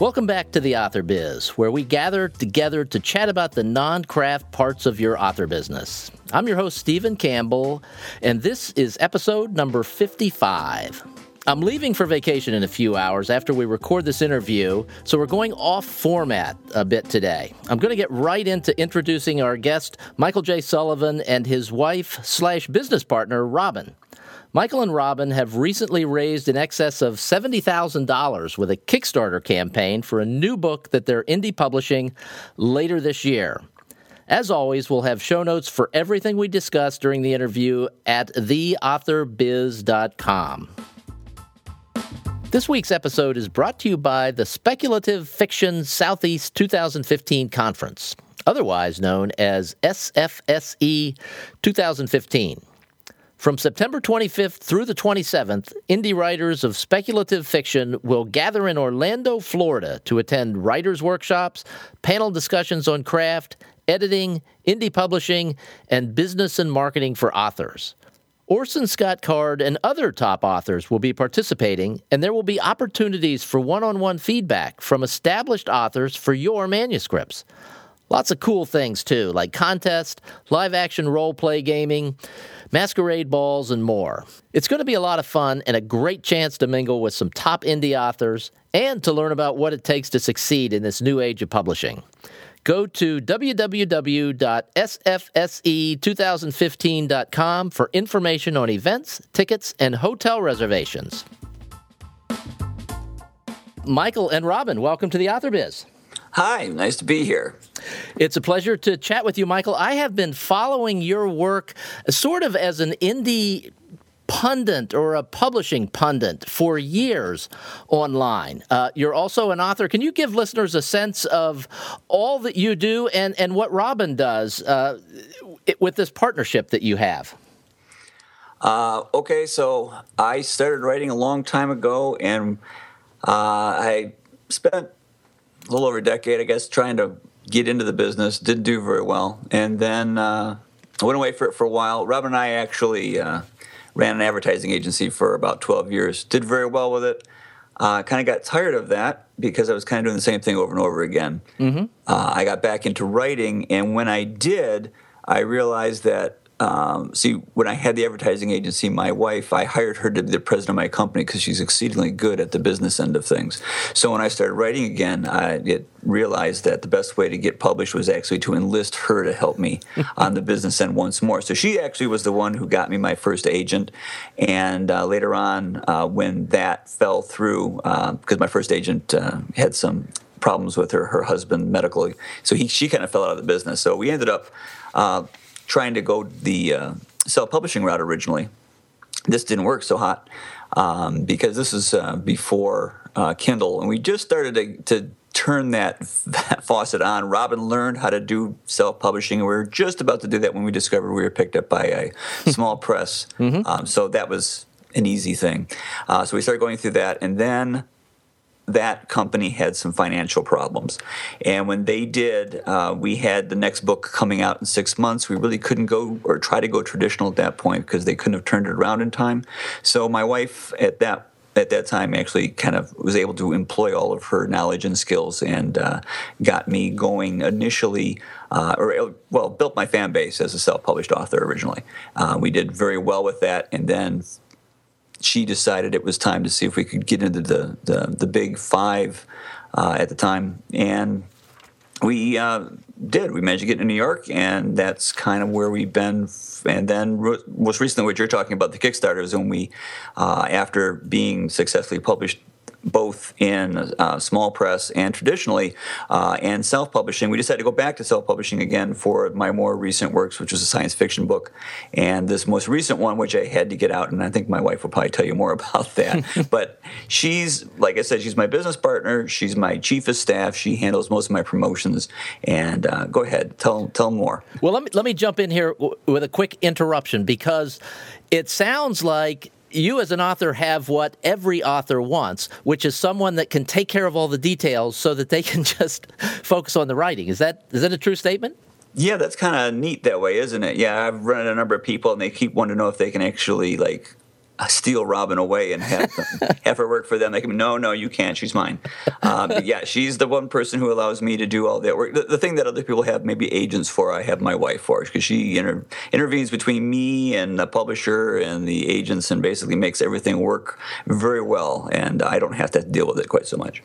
Welcome back to The Author Biz, where we gather together to chat about the non-craft parts of your author business. I'm your host, Stephen Campbell, and this is episode number 55. I'm leaving for vacation in a few hours after we record this interview, so we're going off format a bit today. I'm going to get right into introducing our guest, Michael J. Sullivan, and his wife/business partner, Robin. Michael and Robin have recently raised in excess of $70,000 with a Kickstarter campaign for a new book that they're indie publishing later this year. As always, we'll have show notes for everything we discussed during the interview at theauthorbiz.com. This week's episode is brought to you by the Speculative Fiction Southeast 2015 Conference, otherwise known as SFSE 2015. From September 25th through the 27th, indie writers of speculative fiction will gather in Orlando, Florida to attend writers' workshops, panel discussions on craft, editing, indie publishing, and business and marketing for authors. Orson Scott Card and other top authors will be participating, and there will be opportunities for one-on-one feedback from established authors for your manuscripts. Lots of cool things, too, like contests, live-action role-play gaming, masquerade balls, and more. It's going to be a lot of fun and a great chance to mingle with some top indie authors and to learn about what it takes to succeed in this new age of publishing. Go to www.sfse2015.com for information on events, tickets, and hotel reservations. Michael and Robin, welcome to The Author Biz. Hi, nice to be here. It's a pleasure to chat with you, Michael. I have been following your work sort of as an indie pundit or a publishing pundit for years online. You're also an author. Can you give listeners a sense of all that you do and what Robin does with this partnership that you have? Okay, so I started writing a long time ago, and I spent a little over a decade, I guess, trying to get into the business. Didn't do very well. And then I went away for a while. Robin and I actually ran an advertising agency for about 12 years. Did very well with it. Kind of got tired of that because I was kind of doing the same thing over and over again. Mm-hmm. I got back into writing, and when I did, I realized that, when I had the advertising agency, my wife, I hired her to be the president of my company because she's exceedingly good at the business end of things. So when I started writing again, I realized that the best way to get published was actually to enlist her to help me on the business end once more. So she actually was the one who got me my first agent. And later on, when that fell through, because my first agent had some problems with her husband medically, so she kind of fell out of the business. So we ended up trying to go the self-publishing route originally. This didn't work so hot because this is before Kindle, and we just started to turn that faucet on. Robin learned how to do self-publishing, and we were just about to do that when we discovered we were picked up by a small press. Mm-hmm. So that was an easy thing. So we started going through that, and then that company had some financial problems. And when they did, we had the next book coming out in 6 months. We really couldn't go or try to go traditional at that point because they couldn't have turned it around in time. So my wife at that time actually kind of was able to employ all of her knowledge and skills and got me going initially, built my fan base as a self-published author originally. We did very well with that, and then she decided it was time to see if we could get into the big five at the time, and we did. We managed to get into New York, and that's kind of where we've been. And then most recently, what you're talking about, the Kickstarter, is when we, after being successfully published both in small press and traditionally and self-publishing, we decided to go back to self-publishing again for my more recent works, which was a science fiction book, and this most recent one, which I had to get out, and I think my wife will probably tell you more about that. But she's, like I said, she's my business partner. She's my chief of staff. She handles most of my promotions. And go ahead, tell more. Well, let me jump in here with a quick interruption, because it sounds like you as an author have what every author wants, which is someone that can take care of all the details so that they can just focus on the writing. Is that a true statement? Yeah, that's kind of neat that way, isn't it? Yeah, I've run into a number of people, and they keep wanting to know if they can actually, like, steal Robin away and have her work for them. They can, no, you can't. She's mine. But yeah, she's the one person who allows me to do all that work. The thing that other people have maybe agents for, I have my wife for, because she intervenes between me and the publisher and the agents and basically makes everything work very well. And I don't have to deal with it quite so much.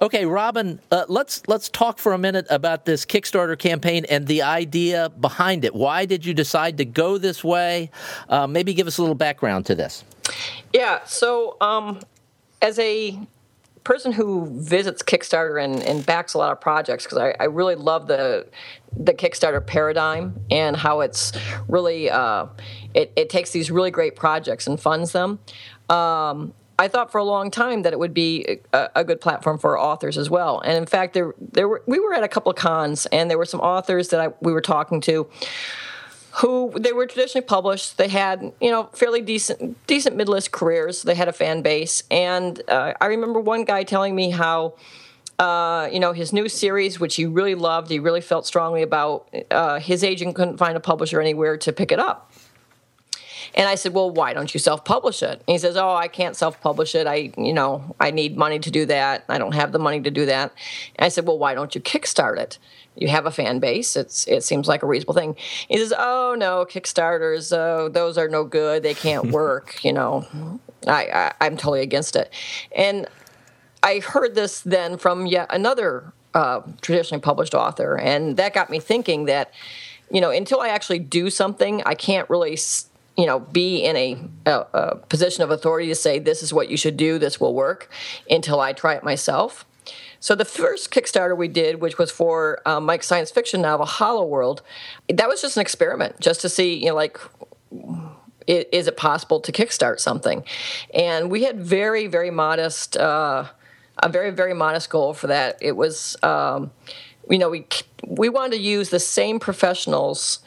Okay, Robin, let's talk for a minute about this Kickstarter campaign and the idea behind it. Why did you decide to go this way? Maybe give us a little background to this. Yeah, so as a person who visits Kickstarter and backs a lot of projects, because I really love the Kickstarter paradigm and how it's really it takes these really great projects and funds them. I thought for a long time that it would be a good platform for authors as well. And in fact, we were at a couple of cons, and there were some authors that we were talking to who they were traditionally published. They had fairly decent mid-list careers. They had a fan base, and I remember one guy telling me how his new series, which he really loved, he really felt strongly about. His agent couldn't find a publisher anywhere to pick it up. And I said, well, why don't you self-publish it? And he says, oh, I can't self-publish it. I need money to do that. I don't have the money to do that. And I said, well, why don't you Kickstart it? You have a fan base. It seems like a reasonable thing. He says, oh, no, Kickstarters, those are no good. They can't work, I'm totally against it. And I heard this then from yet another traditionally published author, and that got me thinking that, until I actually do something, I can't really be in a position of authority to say, this is what you should do, this will work, until I try it myself. So the first Kickstarter we did, which was for Mike's science fiction novel, Hollow World, that was just an experiment, just to see, is it possible to kickstart something? And we had very, very modest, a very, very modest goal for that. It was, we wanted to use the same professionals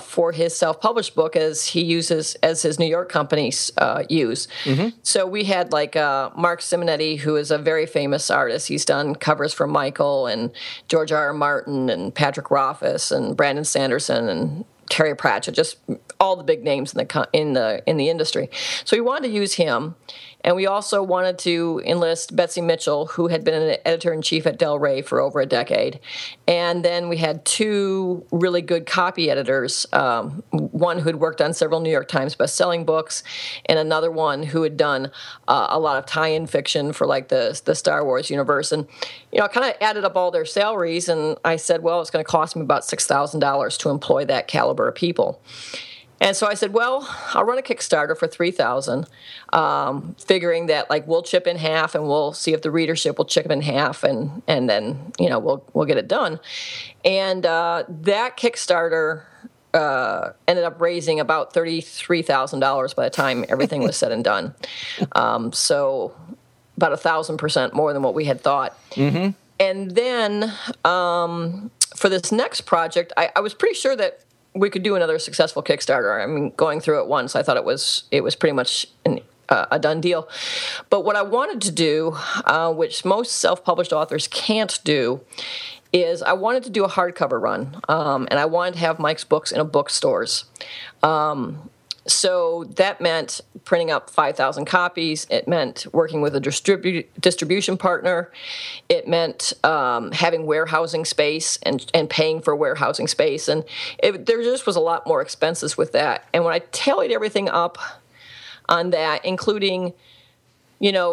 for his self-published book as he uses, as his New York companies use. Mm-hmm. So we had Mark Simonetti, who is a very famous artist. He's done covers for Michael and George R. R. Martin and Patrick Rothfuss and Brandon Sanderson and Terry Pratchett, just all the big names in the industry. So we wanted to use him. And we also wanted to enlist Betsy Mitchell, who had been an editor-in-chief at Del Rey for over a decade. And then we had two really good copy editors, one who had worked on several New York Times best-selling books, and another one who had done a lot of tie-in fiction for the Star Wars universe. And, I kind of added up all their salaries, and I said, well, it's going to cost me about $6,000 to employ that caliber of people. And so I said, well, I'll run a Kickstarter for $3,000, figuring that we'll chip in half and we'll see if the readership will chip in half and then, we'll get it done. And that Kickstarter ended up raising about $33,000 by the time everything was said and done. So about 1,000% more than what we had thought. Mm-hmm. And then for this next project, I was pretty sure that we could do another successful Kickstarter. I mean, going through it once, I thought it was pretty much a done deal. But what I wanted to do, which most self-published authors can't do, is I wanted to do a hardcover run, and I wanted to have Mike's books in bookstores. So that meant printing up 5,000 copies. It meant working with a distribution partner. It meant having warehousing space and paying for warehousing space. And there just was a lot more expenses with that. And when I tallied everything up on that, including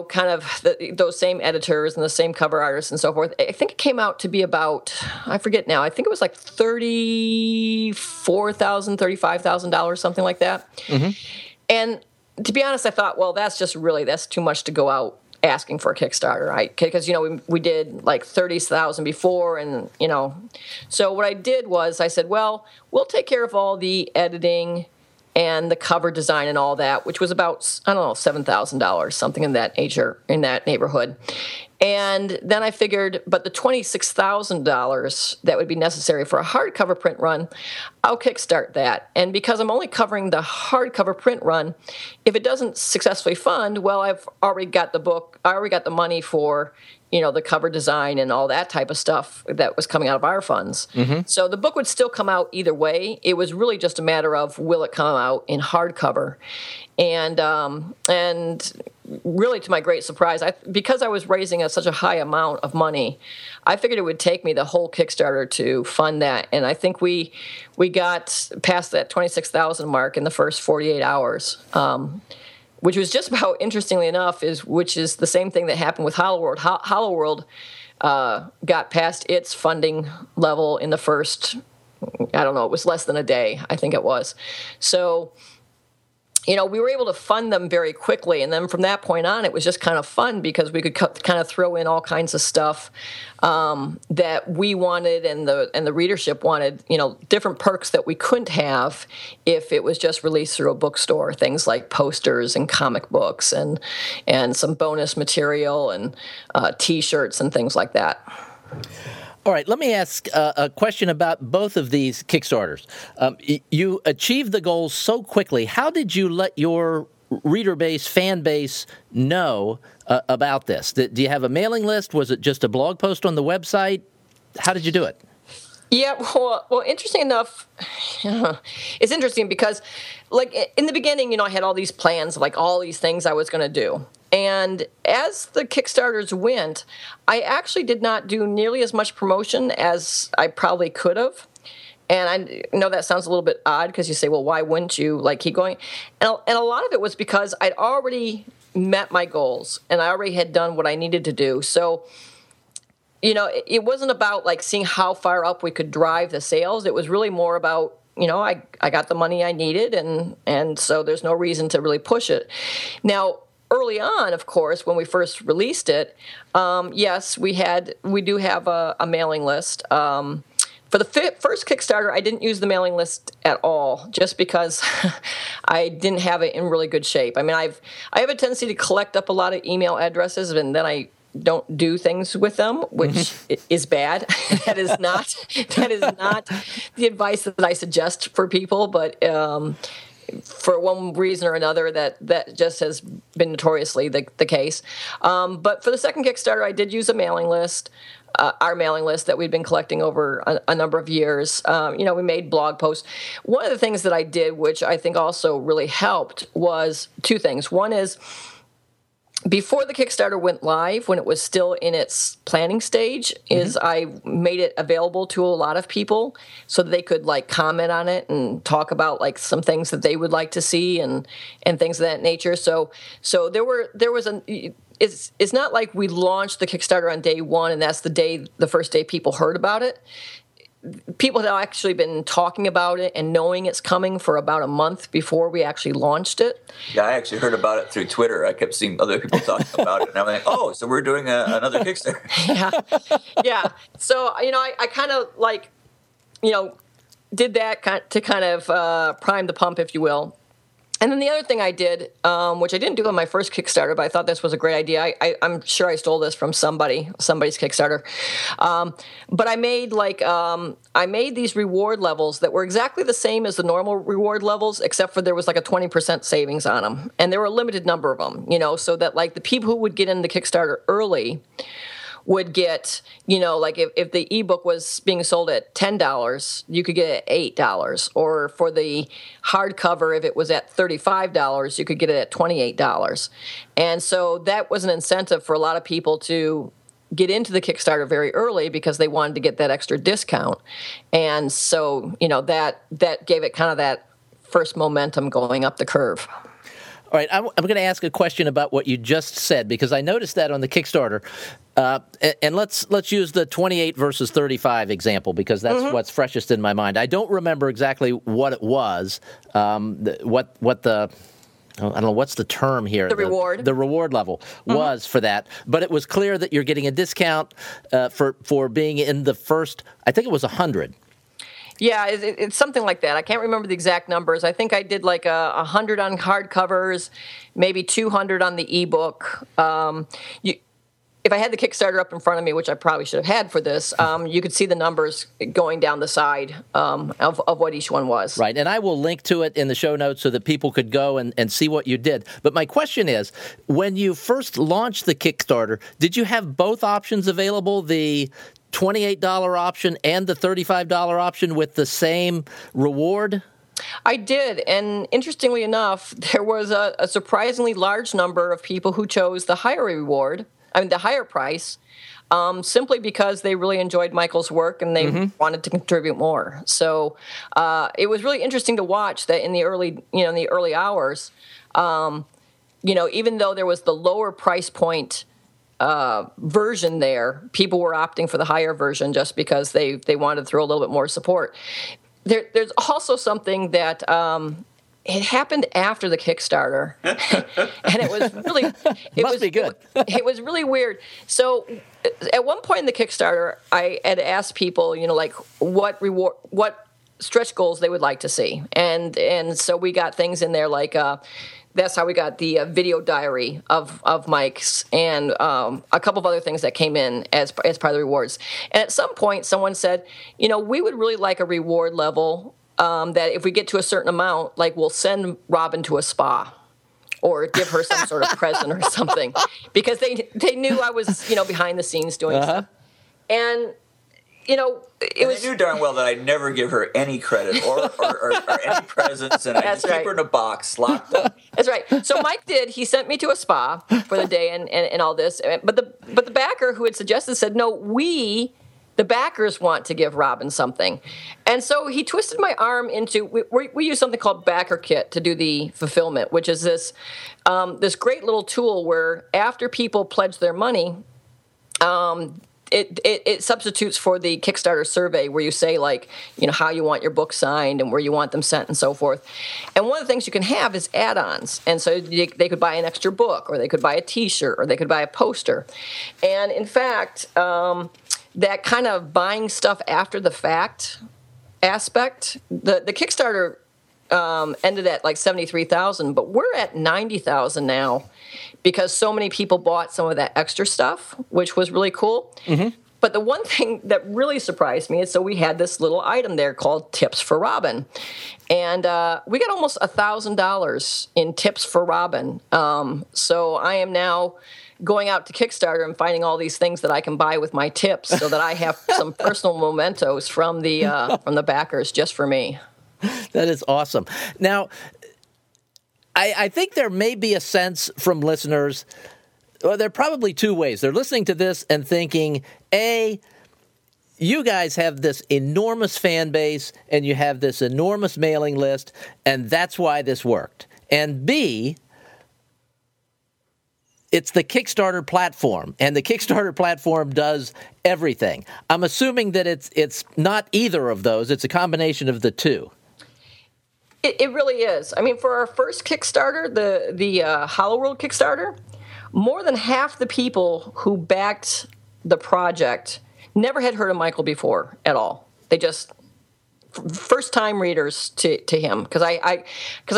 kind of those same editors and the same cover artists and so forth, I think it came out to be about, I forget now, I think it was like $34,000, $35,000, something like that. Mm-hmm. And to be honest, I thought, well, that's too much to go out asking for a Kickstarter, right? Because, we did like $30,000 before and. So what I did was I said, well, we'll take care of all the editing and the cover design and all that, which was about $7,000, something in that neighborhood. And then I figured, but the $26,000 that would be necessary for a hardcover print run, I'll kickstart that. And because I'm only covering the hardcover print run, if it doesn't successfully fund, well, I've already got the book, I already got the money for, you know, the cover design and all that type of stuff that was coming out of our funds. Mm-hmm. So the book would still come out either way. It was really just a matter of, will it come out in hardcover? And really, to my great surprise, because I was raising such a high amount of money, I figured it would take me the whole Kickstarter to fund that. And I think we got past that 26,000 mark in the first 48 hours, which was just about, interestingly enough, which is the same thing that happened with Hollow World. Hollow World got past its funding level in the first, I don't know, it was less than a day, I think it was. So, you know, we were able to fund them very quickly. And then from that point on, it was just kind of fun because we could kind of throw in all kinds of stuff that we wanted and the readership wanted, you know, different perks that we couldn't have if it was just released through a bookstore, things like posters and comic books and some bonus material and T-shirts and things like that. All right, let me ask a question about both of these Kickstarters. You achieved the goals so quickly. How did you let your reader base, fan base know about this? Do you have a mailing list? Was it just a blog post on the website? How did you do it? Yeah, well, interesting enough, it's interesting because, like, in the beginning, you know, I had all these plans, like all these things I was going to do. And as the Kickstarters went, I actually did not do nearly as much promotion as I probably could have. And I know that sounds a little bit odd because you say, well, why wouldn't you, like, keep going? And a lot of it was because I'd already met my goals and I already had done what I needed to do. So, you know, it wasn't about, like, seeing how far up we could drive the sales. It was really more about, you know, I got the money I needed and so there's no reason to really push it. Now, early on, of course, when we first released it, yes, we do have a mailing list. For the first Kickstarter, I didn't use the mailing list at all, just because I didn't have it in really good shape. I mean, I have a tendency to collect up a lot of email addresses, and then I don't do things with them, which is bad. That is not the advice that I suggest for people, but for one reason or another, that just has been notoriously the case. But for the second Kickstarter, I did use a mailing list, our mailing list that we'd been collecting over a number of years. You know, we made blog posts. One of the things that I did, which I think also really helped, was two things. One is, before the Kickstarter went live, when it was still in its planning stage, is I made it available to a lot of people so that they could, like, comment on it and talk about, like, some things that they would like to see and things of that nature. So it's not like we launched the Kickstarter on day one and that's the first day people heard about it. People had actually been talking about it and knowing it's coming for about a month before we actually launched it. Yeah, I actually heard about it through Twitter. I kept seeing other people talking about it, and I'm like, oh, so we're doing another Kickstarter. Yeah. So, you know, I kind of, like, you know, did that to kind of prime the pump, if you will. And then the other thing I did, which I didn't do on my first Kickstarter, but I thought this was a great idea. I'm sure I stole this from somebody's Kickstarter. But I made these reward levels that were exactly the same as the normal reward levels, except for there was, like, a 20% savings on them. And there were a limited number of them, you know, so that, like, the people who would get in the Kickstarter early would get, you know, like, if the ebook was being sold at $10, you could get it at $8. Or for the hardcover, if it was at $35, you could get it at $28. And so that was an incentive for a lot of people to get into the Kickstarter very early because they wanted to get that extra discount. And so, you know, that gave it kind of that first momentum going up the curve. All right, I'm going to ask a question about what you just said because I noticed that on the Kickstarter. And let's use the 28 versus 35 example because that's what's freshest in my mind. I don't remember exactly what it was. I don't know, what's the term here? The reward. The reward level was for that. But it was clear that you're getting a discount for being in the first, I think it was 100. Yeah, it's something like that. I can't remember the exact numbers. I think I did like 100 on hardcovers, maybe 200 on the ebook. if I had the Kickstarter up in front of me, which I probably should have had for this, you could see the numbers going down the side of what each one was. Right, and I will link to it in the show notes so that people could go and see what you did. But my question is, when you first launched the Kickstarter, did you have both options available, the $28 option and the $35 option with the same reward? I did, and interestingly enough, there was a surprisingly large number of people who chose the higher reward, I mean the higher price, simply because they really enjoyed Michael's work and they wanted to contribute more. So it was really interesting to watch that in the early hours, even though there was the lower price point version there, people were opting for the higher version just because they wanted to throw a little bit more support. There's also something that it happened after the Kickstarter, and it was really it must be good. It was really weird. So, at one point in the Kickstarter, I had asked people, what stretch goals they would like to see, and so we got things in there like that's how we got the video diary of Mike's and a couple of other things that came in as part of the rewards. And at some point, someone said, we would really like a reward level that if we get to a certain amount, like we'll send Robin to a spa or give her some sort of present or something, because they knew I was, behind the scenes doing stuff. And I knew darn well that I'd never give her any credit or any presents, and I'd keep her in a box, locked up. That's right. So Mike did. He sent me to a spa for the day and all this. But the backer who had suggested said, no, the backers want to give Robin something. And so he twisted my arm into, we use something called BackerKit to do the fulfillment, which is this great little tool where after people pledge their money, It substitutes for the Kickstarter survey where you say, how you want your book signed and where you want them sent and so forth. And one of the things you can have is add-ons. And so they could buy an extra book, or they could buy a T-shirt, or they could buy a poster. And, in fact, that kind of buying stuff after the fact aspect, the Kickstarter ended at like $73,000, but we're at $90,000 now, because so many people bought some of that extra stuff, which was really cool. Mm-hmm. But the one thing that really surprised me is, so we had this little item there called Tips for Robin. And we got almost $1,000 in Tips for Robin. So I am now going out to Kickstarter and finding all these things that I can buy with my tips so that I have some personal mementos from the backers just for me. That is awesome. Now, I think there may be a sense from listeners, well, there are probably two ways. They're listening to this and thinking, A, you guys have this enormous fan base and you have this enormous mailing list, and that's why this worked. And B, it's the Kickstarter platform, and the Kickstarter platform does everything. I'm assuming that it's not either of those. It's a combination of the two. It really is. I mean, for our first Kickstarter, the Hollow World Kickstarter, more than half the people who backed the project never had heard of Michael before at all. They just first-time readers to him, because I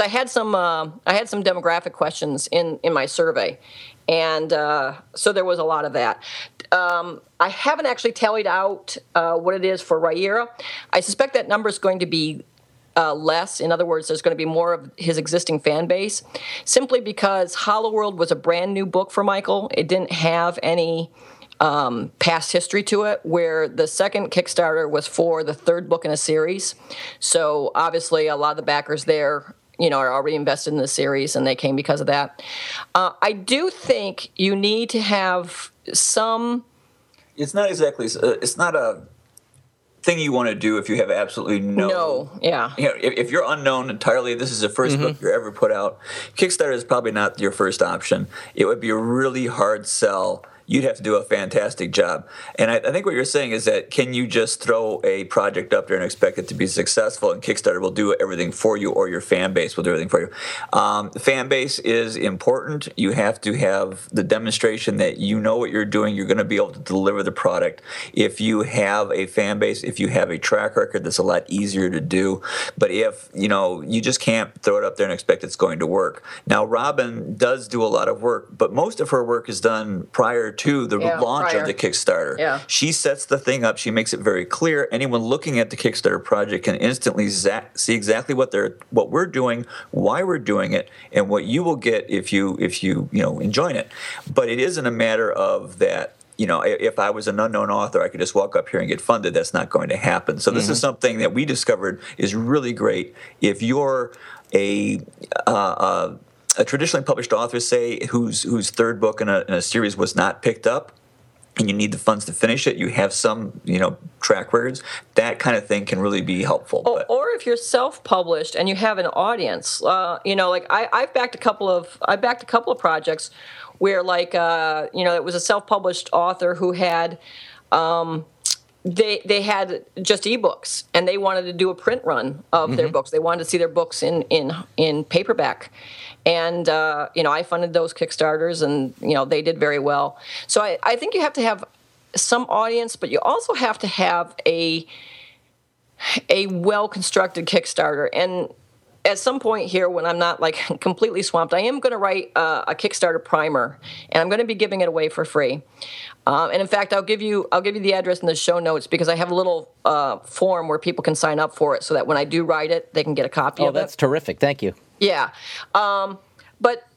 had some demographic questions in my survey, and so there was a lot of that. I haven't actually tallied out what it is for Riyria. I suspect that number is going to be less. In other words, there's going to be more of his existing fan base, simply because Hollow World was a brand new book for Michael. It didn't have any past history to it, where the second Kickstarter was for the third book in a series. So obviously a lot of the backers there, are already invested in the series, and they came because of that. I do think you need to have some... It's not exactly... It's not a... thing you want to do if you have absolutely if you're unknown entirely, this is the first book you're ever put out. Kickstarter is probably not your first option. It would be a really hard sell. You'd have to do a fantastic job. And I think what you're saying is that, can you just throw a project up there and expect it to be successful, and Kickstarter will do everything for you, or your fan base will do everything for you. The fan base is important. You have to have the demonstration that you know what you're doing. You're going to be able to deliver the product. If you have a fan base, if you have a track record, that's a lot easier to do. But if, you just can't throw it up there and expect it's going to work. Now, Robin does do a lot of work, but most of her work is done prior to the launch of the Kickstarter. Yeah. She sets the thing up. She makes it very clear. Anyone looking at the Kickstarter project can instantly see exactly what we're doing, why we're doing it, and what you will get if you join it. But it isn't a matter of that. You know, if I was an unknown author, I could just walk up here and get funded. That's not going to happen. So this is something that we discovered is really great. If you're a traditionally published author, say, whose third book in a series was not picked up, and you need the funds to finish it, you have some, track records, that kind of thing can really be helpful. Or if you're self-published and you have an audience, I've backed a couple of projects where, it was a self-published author who had, they had just ebooks, and they wanted to do a print run of their books. They wanted to see their books in paperback. And, I funded those Kickstarters, and, they did very well. So I think you have to have some audience, but you also have to have a well-constructed Kickstarter. And at some point here, when I'm not, completely swamped, I am going to write a Kickstarter primer, and I'm going to be giving it away for free. And, in fact, I'll give you the address in the show notes, because I have a little form where people can sign up for it, so that when I do write it, they can get a copy of it. Oh, that's terrific. Thank you. Yeah. But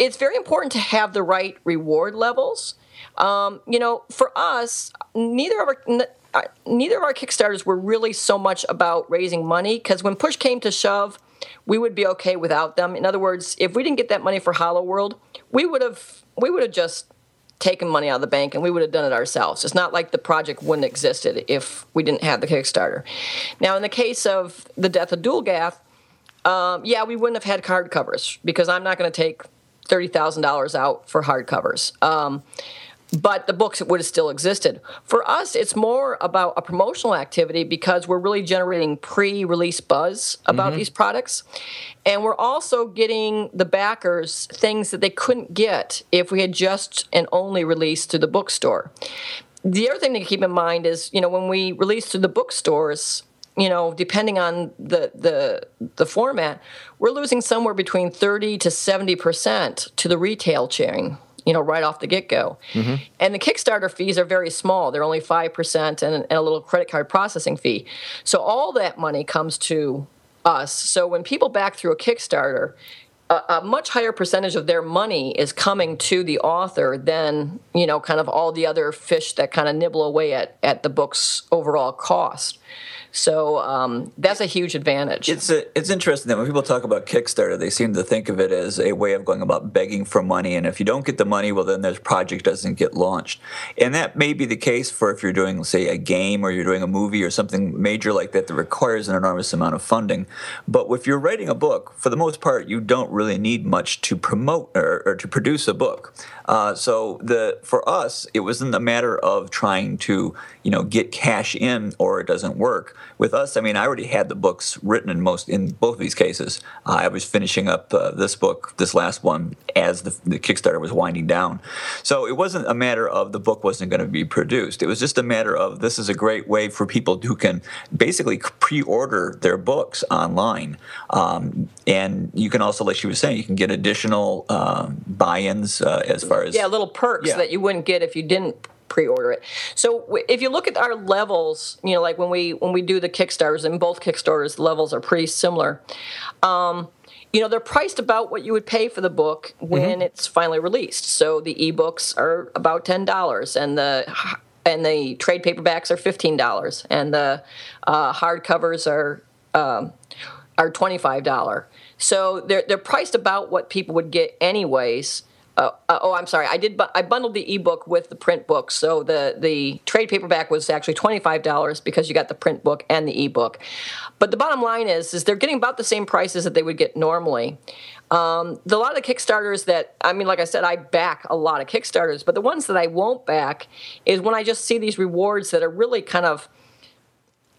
it's very important to have the right reward levels. For us, neither of our Kickstarters were really so much about raising money, because when push came to shove, we would be okay without them. In other words, if we didn't get that money for Hollow World, we would have just taken money out of the bank, and we would have done it ourselves. It's not like the project wouldn't have existed if we didn't have the Kickstarter. Now, in the case of The Death of Dulgath, we wouldn't have had hardcovers, because I'm not going to take $30,000 out for hardcovers. But the books would have still existed. For us, it's more about a promotional activity, because we're really generating pre-release buzz about these products. And we're also getting the backers things that they couldn't get if we had just and only released to the bookstore. The other thing to keep in mind is, when we release to the bookstores, depending on the format, we're losing somewhere between 30 to 70% to the retail chain, right off the get-go. And the Kickstarter fees are very small. They're only 5% and a little credit card processing fee. So all that money comes to us. So when people back through a Kickstarter, a much higher percentage of their money is coming to the author than, kind of all the other fish that kind of nibble away at the book's overall cost. So that's a huge advantage. It's interesting that when people talk about Kickstarter, they seem to think of it as a way of going about begging for money. And if you don't get the money, well, then this project doesn't get launched. And that may be the case for if you're doing, say, a game, or you're doing a movie or something major like that requires an enormous amount of funding. But if you're writing a book, for the most part, you don't really need much to promote or to produce a book. For us, it wasn't a matter of trying to, get cash in or it doesn't work. With us, I mean, I already had the books written in both of these cases. I was finishing up this last one, as the Kickstarter was winding down. So it wasn't a matter of the book wasn't going to be produced. It was just a matter of this is a great way for people who can basically pre-order their books online. And you can also, like she was saying, you can get additional buy-ins as far as... Yeah, little perks that you wouldn't get if you didn't pre-order it. So if you look at our levels, when we do the Kickstarters, and both Kickstarters, the levels are pretty similar. They're priced about what you would pay for the book when it's finally released. So the ebooks are about $10, and the trade paperbacks are $15, and the hardcovers are $25. So they're priced about what people would get anyways. I'm sorry. I bundled the ebook with the print book, so the trade paperback was actually $25 because you got the print book and the ebook. But the bottom line is they're getting about the same prices that they would get normally. A lot of the Kickstarters I back a lot of Kickstarters, but the ones that I won't back is when I just see these rewards that are really kind of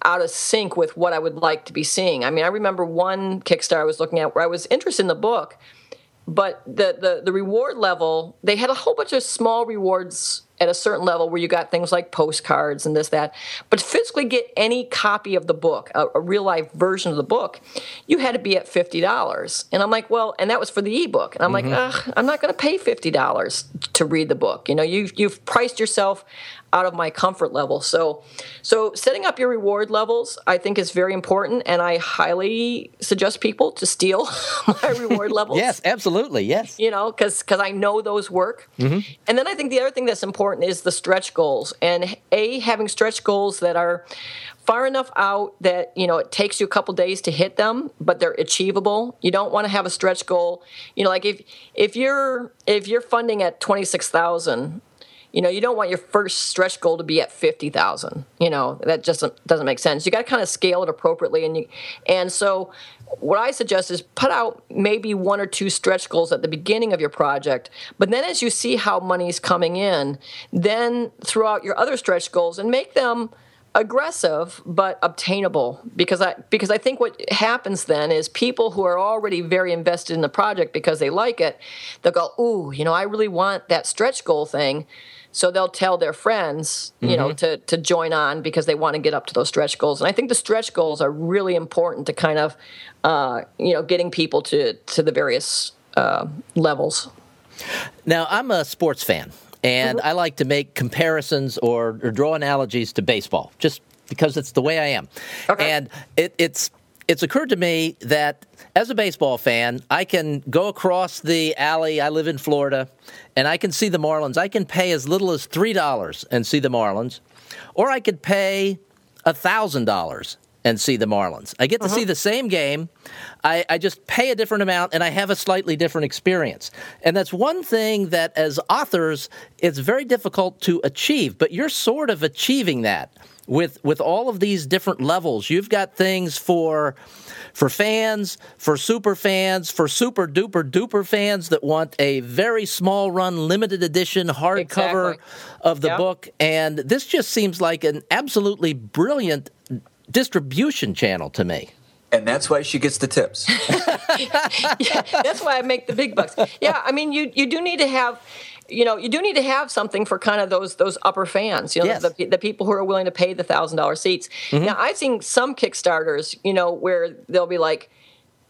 out of sync with what I would like to be seeing. I mean, I remember one Kickstarter I was looking at where I was interested in the book, but the reward level, they had a whole bunch of small rewards at a certain level where you got things like postcards and this, that. But to physically get any copy of the book, a real-life version of the book, you had to be at $50. And I'm like, well, and that was for the ebook. And I'm like, I'm not going to pay $50 to read the book. You know, you've priced yourself out of my comfort level. So setting up your reward levels, I think, is very important, and I highly suggest people to steal my reward levels. Yes, absolutely, yes. You know, because I know those work. Mm-hmm. And then I think the other thing that's important is the stretch goals, and having stretch goals that are far enough out that, you know, it takes you a couple days to hit them, but they're achievable. You don't want to have a stretch goal. You know, like if you're funding at $26,000, you know, you don't want your first stretch goal to be at $50,000. You know, that just doesn't make sense. You got to kind of scale it appropriately. And so what I suggest is put out maybe one or two stretch goals at the beginning of your project. But then as you see how money's coming in, then throw out your other stretch goals and make them aggressive but obtainable, because I think what happens then is people who are already very invested in the project because they like it, they'll go, ooh, you know, I really want that stretch goal thing. So they'll tell their friends, you know, to join on because they want to get up to those stretch goals. And I think the stretch goals are really important to kind of, you know, getting people to the various levels. Now, I'm a sports fan. And I like to make comparisons or draw analogies to baseball, just because it's the way I am. Okay. And it's occurred to me that as a baseball fan, I can go across the alley. I live in Florida, and I can see the Marlins. I can pay as little as $3 and see the Marlins, or I could pay $1,000 and see the Marlins. I get to see the same game. I just pay a different amount, and I have a slightly different experience. And that's one thing that, as authors, it's very difficult to achieve, but you're sort of achieving that with all of these different levels. You've got things for fans, for super fans, for super-duper-duper fans that want a very small run, limited edition hardcover of the book. And this just seems like an absolutely brilliant distribution channel to me. And that's why she gets the tips. Yeah, that's why I make the big bucks. Yeah, I mean, you do need to have, you know, you do need to have something for kind of those upper fans, you know, the people who are willing to pay the $1,000 seats. Mm-hmm. Now, I've seen some Kickstarters, you know, where they'll be like,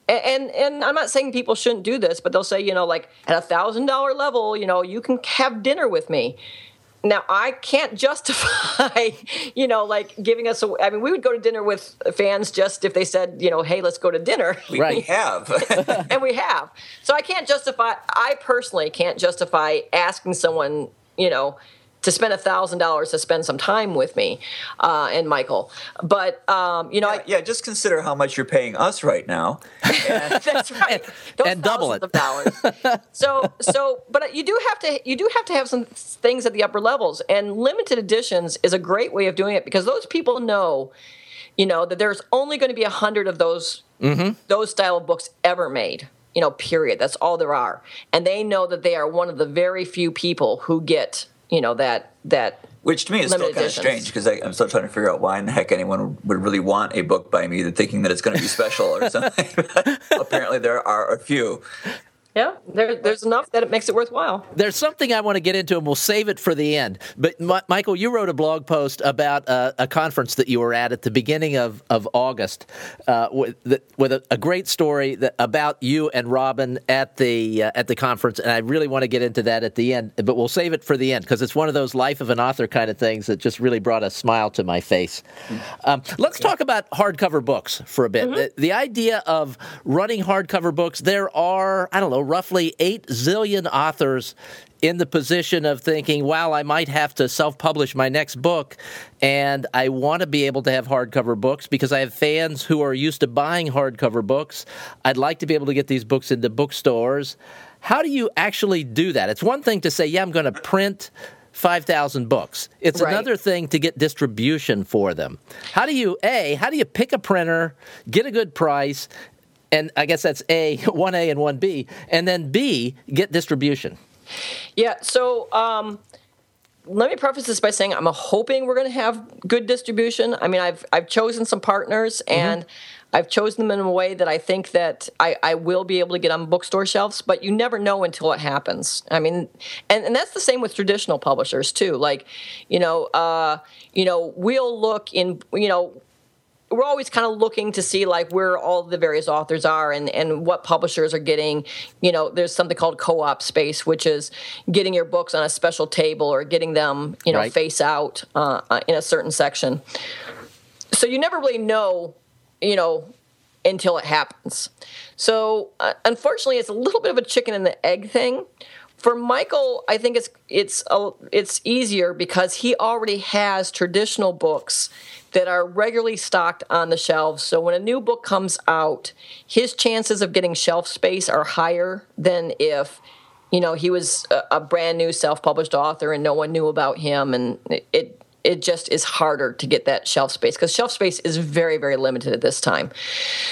and I'm not saying people shouldn't do this, but they'll say, you know, like at $1,000 level, you know, you can have dinner with me. Now, I can't justify, you know, like giving us I mean, we would go to dinner with fans just if they said, you know, hey, let's go to dinner. We have. And we have. So I personally can't justify asking someone, you know, to spend $1,000 to spend some time with me and Michael. But, you know. Yeah, just consider how much you're paying us right now. That's right. Those and double it. Of dollars. So, but you do have to have some things at the upper levels. And limited editions is a great way of doing it because those people know, you know, that there's only going to be 100 of those style of books ever made. You know, period. That's all there are. And they know that they are one of the very few people who get, you know, that which to me is still kind of strange because I'm still trying to figure out why in the heck anyone would really want a book by me thinking that it's going to be special or something. Apparently there are a few. Yeah, there's enough that it makes it worthwhile. There's something I want to get into, and we'll save it for the end. But, Michael, you wrote a blog post about a conference that you were at the beginning of August with a great story about you and Robin at the conference, and I really want to get into that at the end. But we'll save it for the end because it's one of those life of an author kind of things that just really brought a smile to my face. Let's talk about hardcover books for a bit. The idea of running hardcover books, there are, I don't know, roughly 8 zillion authors in the position of thinking, wow, I might have to self-publish my next book, and I want to be able to have hardcover books because I have fans who are used to buying hardcover books. I'd like to be able to get these books into bookstores. How do you actually do that? It's one thing to say, yeah, I'm going to print 5,000 books. It's another thing to get distribution for them. How do you pick a printer, get a good price, and I guess that's A and 1B, and then B, get distribution. Yeah, so let me preface this by saying I'm hoping we're going to have good distribution. I mean, I've chosen some partners, and I've chosen them in a way that I think that I will be able to get on bookstore shelves, but you never know until it happens. I mean, and that's the same with traditional publishers too. Like, we'll look in, we're always kind of looking to see like where all the various authors are and what publishers are getting. There's something called co-op space, which is getting your books on a special table or getting them, right, face out in a certain section. So you never really know, until it happens. So unfortunately, it's a little bit of a chicken and the egg thing. For Michael, I think it's easier because he already has traditional books that are regularly stocked on the shelves. So when a new book comes out, his chances of getting shelf space are higher than if, he was a brand new self-published author and no one knew about him. And it just is harder to get that shelf space because shelf space is very, very limited at this time.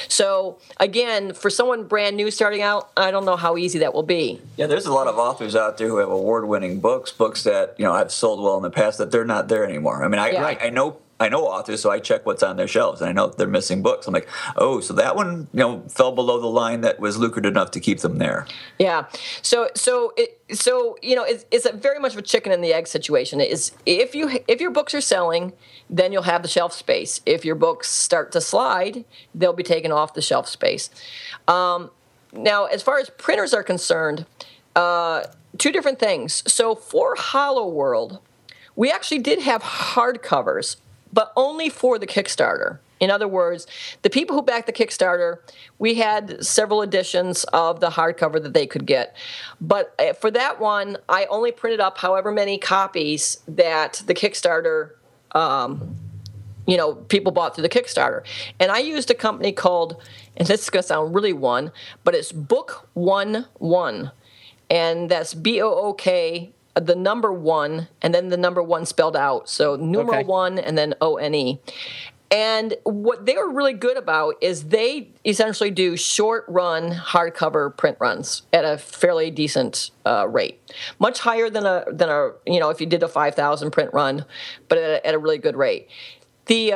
So, again, for someone brand new starting out, I don't know how easy that will be. Yeah, there's a lot of authors out there who have award-winning books that, have sold well in the past that they're not there anymore. I mean, I know authors, so I check what's on their shelves, and I know they're missing books. I'm like, oh, so that one, fell below the line that was lucrative enough to keep them there. Yeah. So it's a very much of a chicken and the egg situation. Is if your books are selling, then you'll have the shelf space. If your books start to slide, they'll be taken off the shelf space. Now, as far as printers are concerned, two different things. So for Hollow World, we actually did have hardcovers, but only for the Kickstarter. In other words, the people who backed the Kickstarter, we had several editions of the hardcover that they could get. But for that one, I only printed up however many copies that the Kickstarter, people bought through the Kickstarter. And I used a company called, and this is going to sound really one, but it's Book 1 1. And that's BOOK. The number one, and then the number one spelled out. So numeral one, and then ONE. And what they were really good about is they essentially do short run hardcover print runs at a fairly decent rate, much higher than a if you did a 5,000 print run, but at a really good rate. The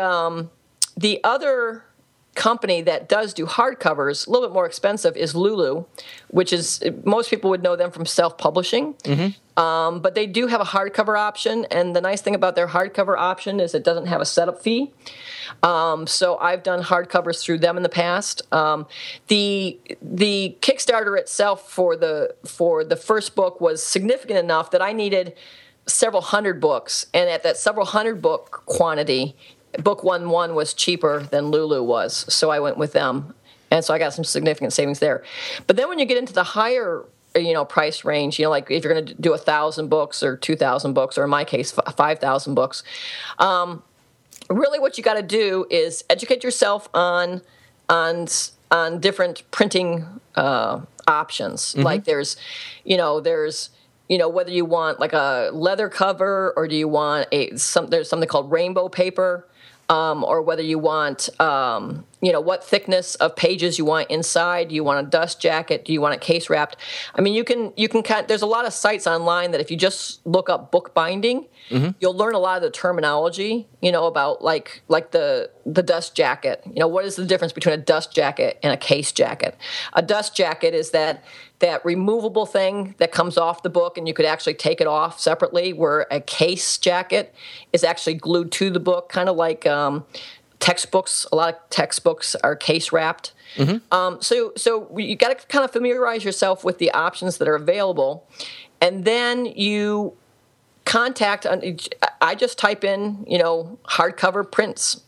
other company that does do hardcovers, a little bit more expensive, is Lulu, which is, most people would know them from self-publishing. But they do have a hardcover option, and the nice thing about their hardcover option is it doesn't have a setup fee. So I've done hardcovers through them in the past. The Kickstarter itself for the first book was significant enough that I needed several hundred books, and at that several hundred book quantity, Book 1 1 was cheaper than Lulu was, so I went with them, and so I got some significant savings there. But then when you get into the higher, price range, like if you're going to do 1,000 books or 2,000 books, or in my case, 5,000 books, really what you got to do is educate yourself on different printing options. Like there's whether you want like a leather cover, or do you want there's something called rainbow paper. Or whether you want, what thickness of pages you want inside. Do you want a dust jacket? Do you want it case wrapped? I mean, you can kind of, there's a lot of sites online that if you just look up bookbinding, you'll learn a lot of the terminology, about like the dust jacket. What is the difference between a dust jacket and a case jacket? A dust jacket is that removable thing that comes off the book, and you could actually take it off separately, where a case jacket is actually glued to the book, kind of like textbooks. A lot of textbooks are case wrapped. So you got to kind of familiarize yourself with the options that are available, and then you contact. I just type in, hardcover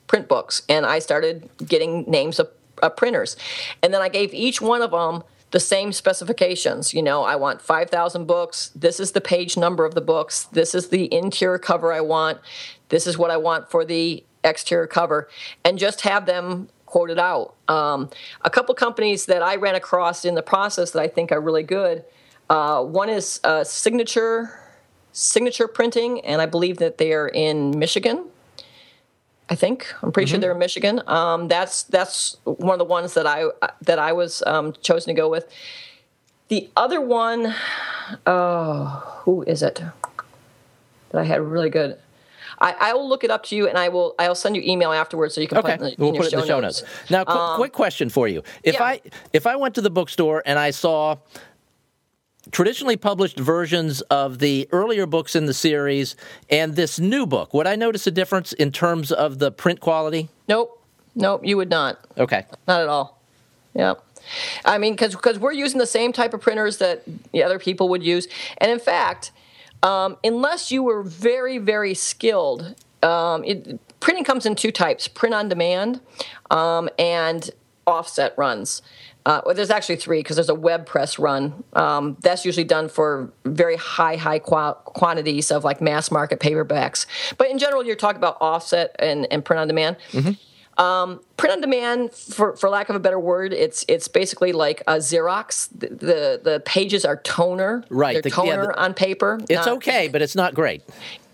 print books, and I started getting names of printers, and then I gave each one of them the same specifications. I want 5,000 books. This is the page number of the books. This is the interior cover I want. This is what I want for the exterior cover. And just have them quoted out. A couple companies that I ran across in the process that I think are really good. One is Signature Printing, and I believe that they are in Michigan. I'm pretty sure they're in Michigan. That's one of the ones that I was chosen to go with. The other one, who is it? that I had really good. I will look it up to you, and I'll send you email afterwards so you can put it in your show notes. Now, quick question for you: if I went to the bookstore and I saw traditionally published versions of the earlier books in the series and this new book, would I notice a difference in terms of the print quality? Nope, you would not. Okay, not at all. Yeah. I mean, because we're using the same type of printers that the other people would use. And in fact, unless you were very, very skilled, printing comes in two types, print on demand and offset runs. Well, there's actually three because there's a web press run. That's usually done for very high quantities of like mass market paperbacks. But in general, you're talking about offset and print on demand. Mm-hmm. Print on demand, for lack of a better word, it's basically like a Xerox. The pages are toner. Right. They're toner on paper. It's okay, but it's not great.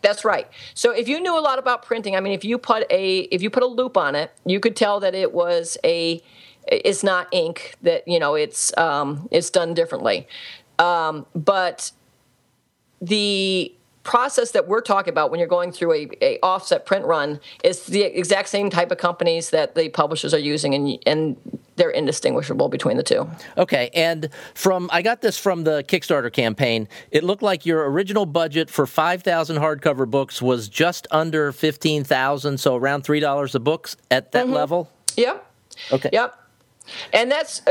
That's right. So if you knew a lot about printing, I mean, if you put a loop on it, you could tell that it was it's not ink, that, you know, it's done differently. But the process that we're talking about when you're going through a offset print run is the exact same type of companies that the publishers are using, and they're indistinguishable between the two. Okay, and I got this from the Kickstarter campaign. It looked like your original budget for 5,000 hardcover books was just under 15,000, so around $3 a book at that level. Yep. Okay. Yep. And that's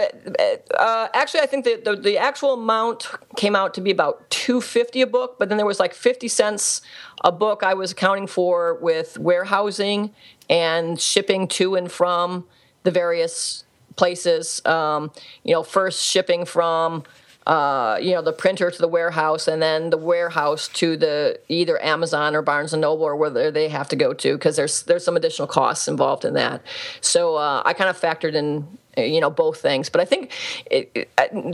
actually, I think the actual amount came out to be about $2.50 a book, but then there was like 50 cents a book I was accounting for with warehousing and shipping to and from the various places. First shipping from the printer to the warehouse, and then the warehouse to the either Amazon or Barnes & Noble or whether they have to go to, because there's some additional costs involved in that. So I kind of factored in, both things. But I think,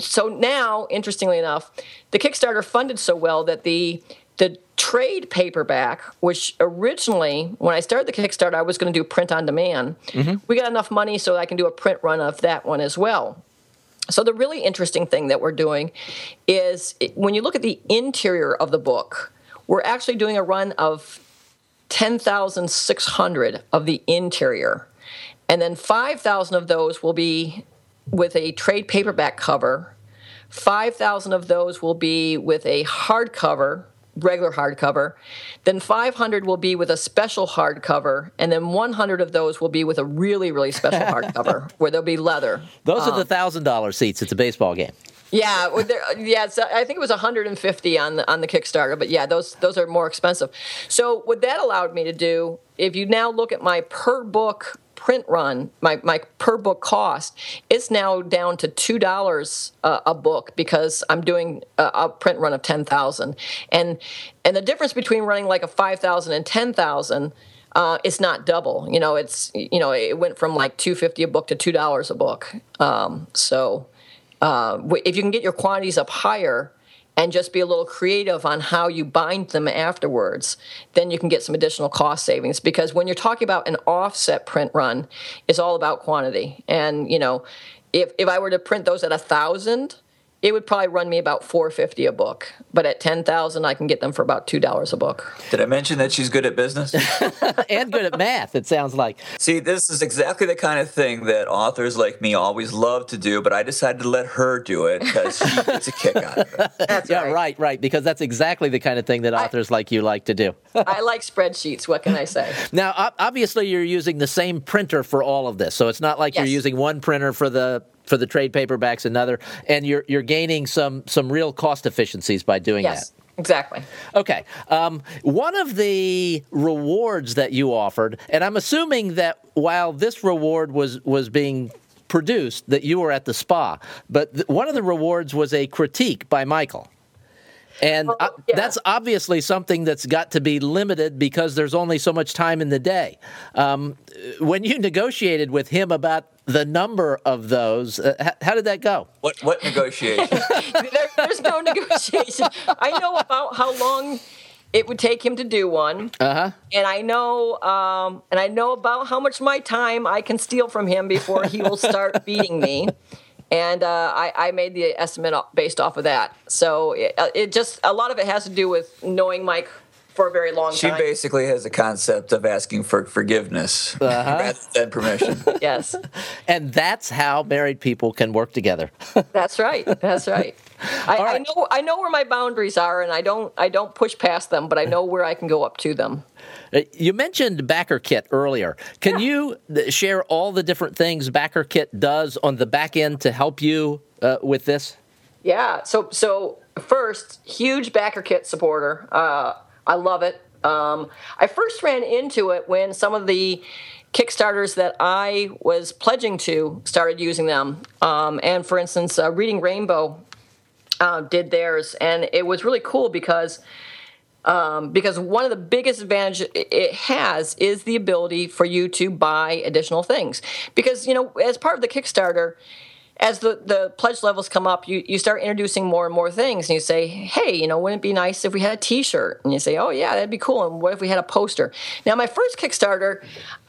so now, interestingly enough, the Kickstarter funded so well that the trade paperback, which originally, when I started the Kickstarter, I was going to do print on demand. Mm-hmm. We got enough money so I can do a print run of that one as well. So the really interesting thing that we're doing is, when you look at the interior of the book, we're actually doing a run of 10,600 of the interior. And then 5,000 of those will be with a trade paperback cover. 5,000 of those will be with a hardcover, regular hardcover. Then 500 will be with a special hardcover, and then 100 of those will be with a really, really special hardcover where there'll be leather. Those are the $1,000 seats. It's a baseball game. Yeah, so I think it was 150 on the Kickstarter, but yeah, those are more expensive. So what that allowed me to do, if you now look at my per book print run, my per book cost, it's now down to $2 a book because I'm doing a print run of 10,000, and the difference between running like a 5,000 and 10,000, it's not double. It went from like $2.50 a book to $2 a book. If you can get your quantities up higher and just be a little creative on how you bind them afterwards, then you can get some additional cost savings. Because when you're talking about an offset print run, it's all about quantity. And, if I were to print those at 1,000, it would probably run me about $4.50 a book. But at 10,000, I can get them for about $2 a book. Did I mention that she's good at business? And good at math, it sounds like. See, this is exactly the kind of thing that authors like me always love to do, but I decided to let her do it because she gets a kick out of it. That's right, because that's exactly the kind of thing that authors like you like to do. I like spreadsheets, what can I say? Now, obviously, you're using the same printer for all of this, so it's not like you're using one printer for the trade paperbacks, another, and you're gaining some real cost efficiencies by doing that. Yes, exactly. Okay. One of the rewards that you offered, and I'm assuming that while this reward was being produced, that you were at the spa, but one of the rewards was a critique by Michael. And that's obviously something that's got to be limited because there's only so much time in the day. When you negotiated with him about the number of those, how did that go? What negotiation? There's no negotiation. I know about how long it would take him to do one, and I know about how much my time I can steal from him before he will start beating me. And I made the estimate based off of that. So it just, a lot of it has to do with knowing Mike for a very long time. She basically has a concept of asking for forgiveness rather than permission. Yes. And that's how married people can work together. That's right. That's right. Right. I know where my boundaries are, and I don't push past them, but I know where I can go up to them. You mentioned BackerKit earlier. Can you share all the different things BackerKit does on the back end to help you with this? Yeah. So first, huge BackerKit supporter. I love it. I first ran into it when some of the Kickstarters that I was pledging to started using them. And for instance, Reading Rainbow did theirs, and it was really cool because one of the biggest advantages it has is the ability for you to buy additional things. Because, you know, as part of the Kickstarter, as the pledge levels come up, you start introducing more and more things, and you say, hey, you know, wouldn't it be nice if we had a T-shirt? And you say, oh, yeah, that'd be cool, and what if we had a poster? Now, my first Kickstarter,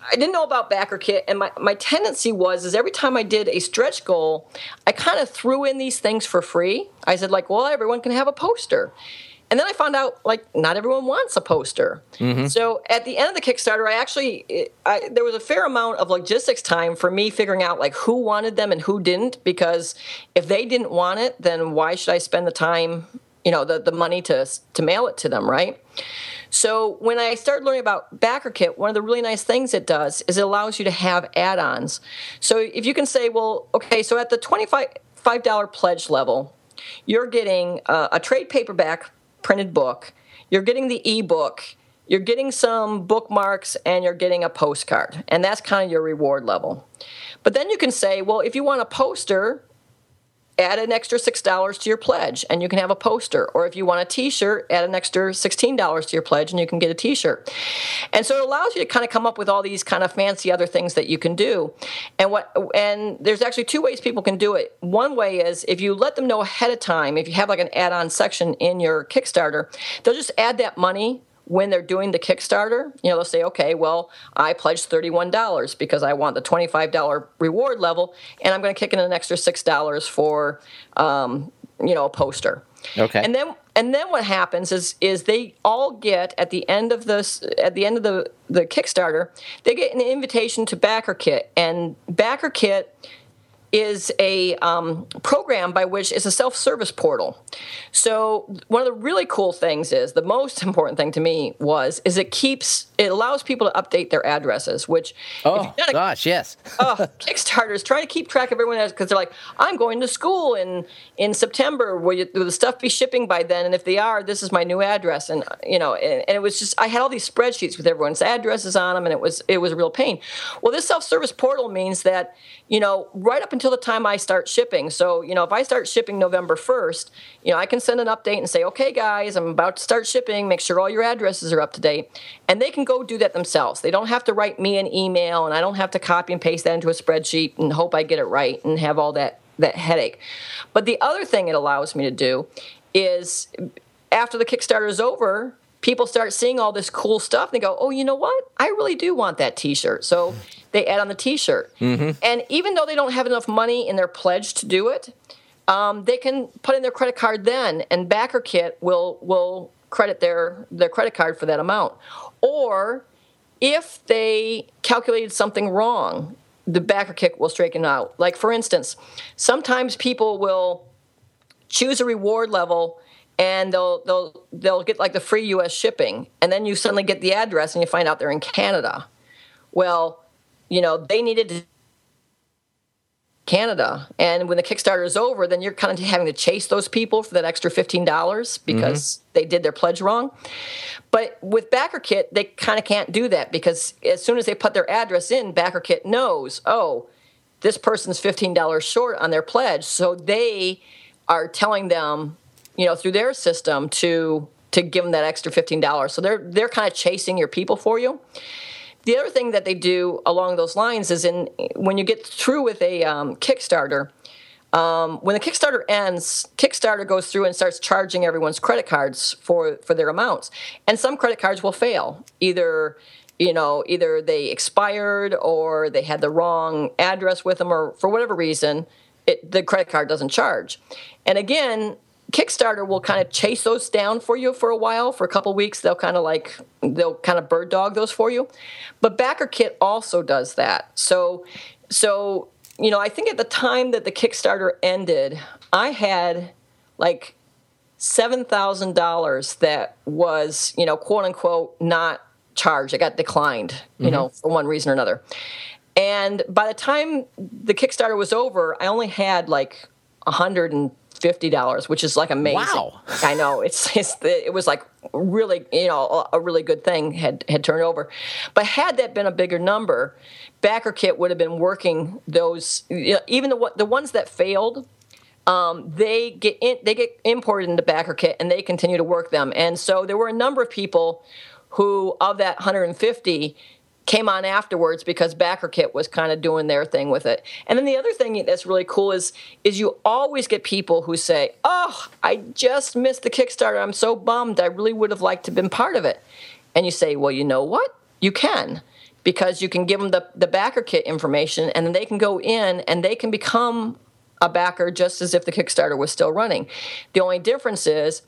I didn't know about BackerKit, and my tendency was every time I did a stretch goal, I kind of threw in these things for free. I said, like, well, everyone can have a poster. And then I found out, like, not everyone wants a poster. Mm-hmm. So at the end of the Kickstarter, there was a fair amount of logistics time for me figuring out, like, who wanted them and who didn't, because if they didn't want it, then why should I spend the time, you know, the money to mail it to them, right? So when I started learning about BackerKit, one of the really nice things it does is it allows you to have add-ons. So if you can say, well, okay, so at the $25 pledge level, you're getting a trade paperback printed book, you're getting the ebook, you're getting some bookmarks, and you're getting a postcard. And that's kind of your reward level. But then you can say, well, if you want a poster, add an extra $6 to your pledge, and you can have a poster. Or if you want a T-shirt, add an extra $16 to your pledge, and you can get a T-shirt. And so it allows you to kind of come up with all these kind of fancy other things that you can do. And there's actually two ways people can do it. One way is if you let them know ahead of time, if you have like an add-on section in your Kickstarter, they'll just add that money when they're doing the Kickstarter. You know, they'll say, okay, well, I pledged $31 because I want the $25 reward level, and I'm going to kick in an extra $6 for, you know, a poster. Okay. And then what happens is they all get at the end of the Kickstarter, they get an invitation to BackerKit, and BackerKit is a program by which it's a self-service portal. So one of the really cool things is, the most important thing to me was it allows people to update their addresses, which... Oh, gosh, yes. Kickstarters try to keep track of everyone else, because they're like, I'm going to school in September. Will the stuff be shipping by then? And if they are, this is my new address. And, you know, and it was just... I had all these spreadsheets with everyone's addresses on them, and it was a real pain. Well, this self-service portal means that, you know, right up until the time I start shipping. So, you know, if I start shipping November 1st, you know, I can send an update and say, okay, guys, I'm about to start shipping. Make sure all your addresses are up to date. And they can go do that themselves. They don't have to write me an email, and I don't have to copy and paste that into a spreadsheet and hope I get it right and have all that headache. But the other thing it allows me to do is after the Kickstarter is over, people start seeing all this cool stuff, and they go, oh, you know what? I really do want that T-shirt. So they add on the T-shirt. Mm-hmm. And even though they don't have enough money in their pledge to do it, they can put in their credit card then, and BackerKit will credit their credit card for that amount. Or if they calculated something wrong, the BackerKit will straighten out. Like, for instance, sometimes people will choose a reward level, and they'll get like the free U.S. shipping, and then you suddenly get the address, and you find out they're in Canada. Well, you know, they needed to Canada, and when the Kickstarter is over, then you're kind of having to chase those people for that extra $15 because they did their pledge wrong. But with BackerKit, they kind of can't do that, because as soon as they put their address in, BackerKit knows, oh, this person's $15 short on their pledge, so they are telling them, you know, through their system to give them that extra $15. So they're kind of chasing your people for you. The other thing that they do along those lines is when you get through with a Kickstarter, when the Kickstarter ends, Kickstarter goes through and starts charging everyone's credit cards for their amounts. And some credit cards will fail. Either they expired, or they had the wrong address with them, or for whatever reason, the credit card doesn't charge. And again, Kickstarter will kind of chase those down for you for a while. For a couple weeks, they'll kind of bird dog those for you. But BackerKit also does that. So you know, I think at the time that the Kickstarter ended, I had like $7,000 that was, you know, quote unquote not charged. It got declined, you mm-hmm. know, for one reason or another. And by the time the Kickstarter was over, I only had like $150, which is like amazing. Wow. I know. It was like really, you know, a really good thing had turned over. But had that been a bigger number, BackerKit would have been working those, even the ones that failed, they get imported into BackerKit and they continue to work them. And so there were a number of people who, of that 150, came on afterwards because BackerKit was kind of doing their thing with it. And then the other thing that's really cool is you always get people who say, "Oh, I just missed the Kickstarter. I'm so bummed. I really would have liked to have been part of it." And you say, "Well, you know what? You can." Because you can give them the BackerKit information, and then they can go in and they can become a backer just as if the Kickstarter was still running. The only difference is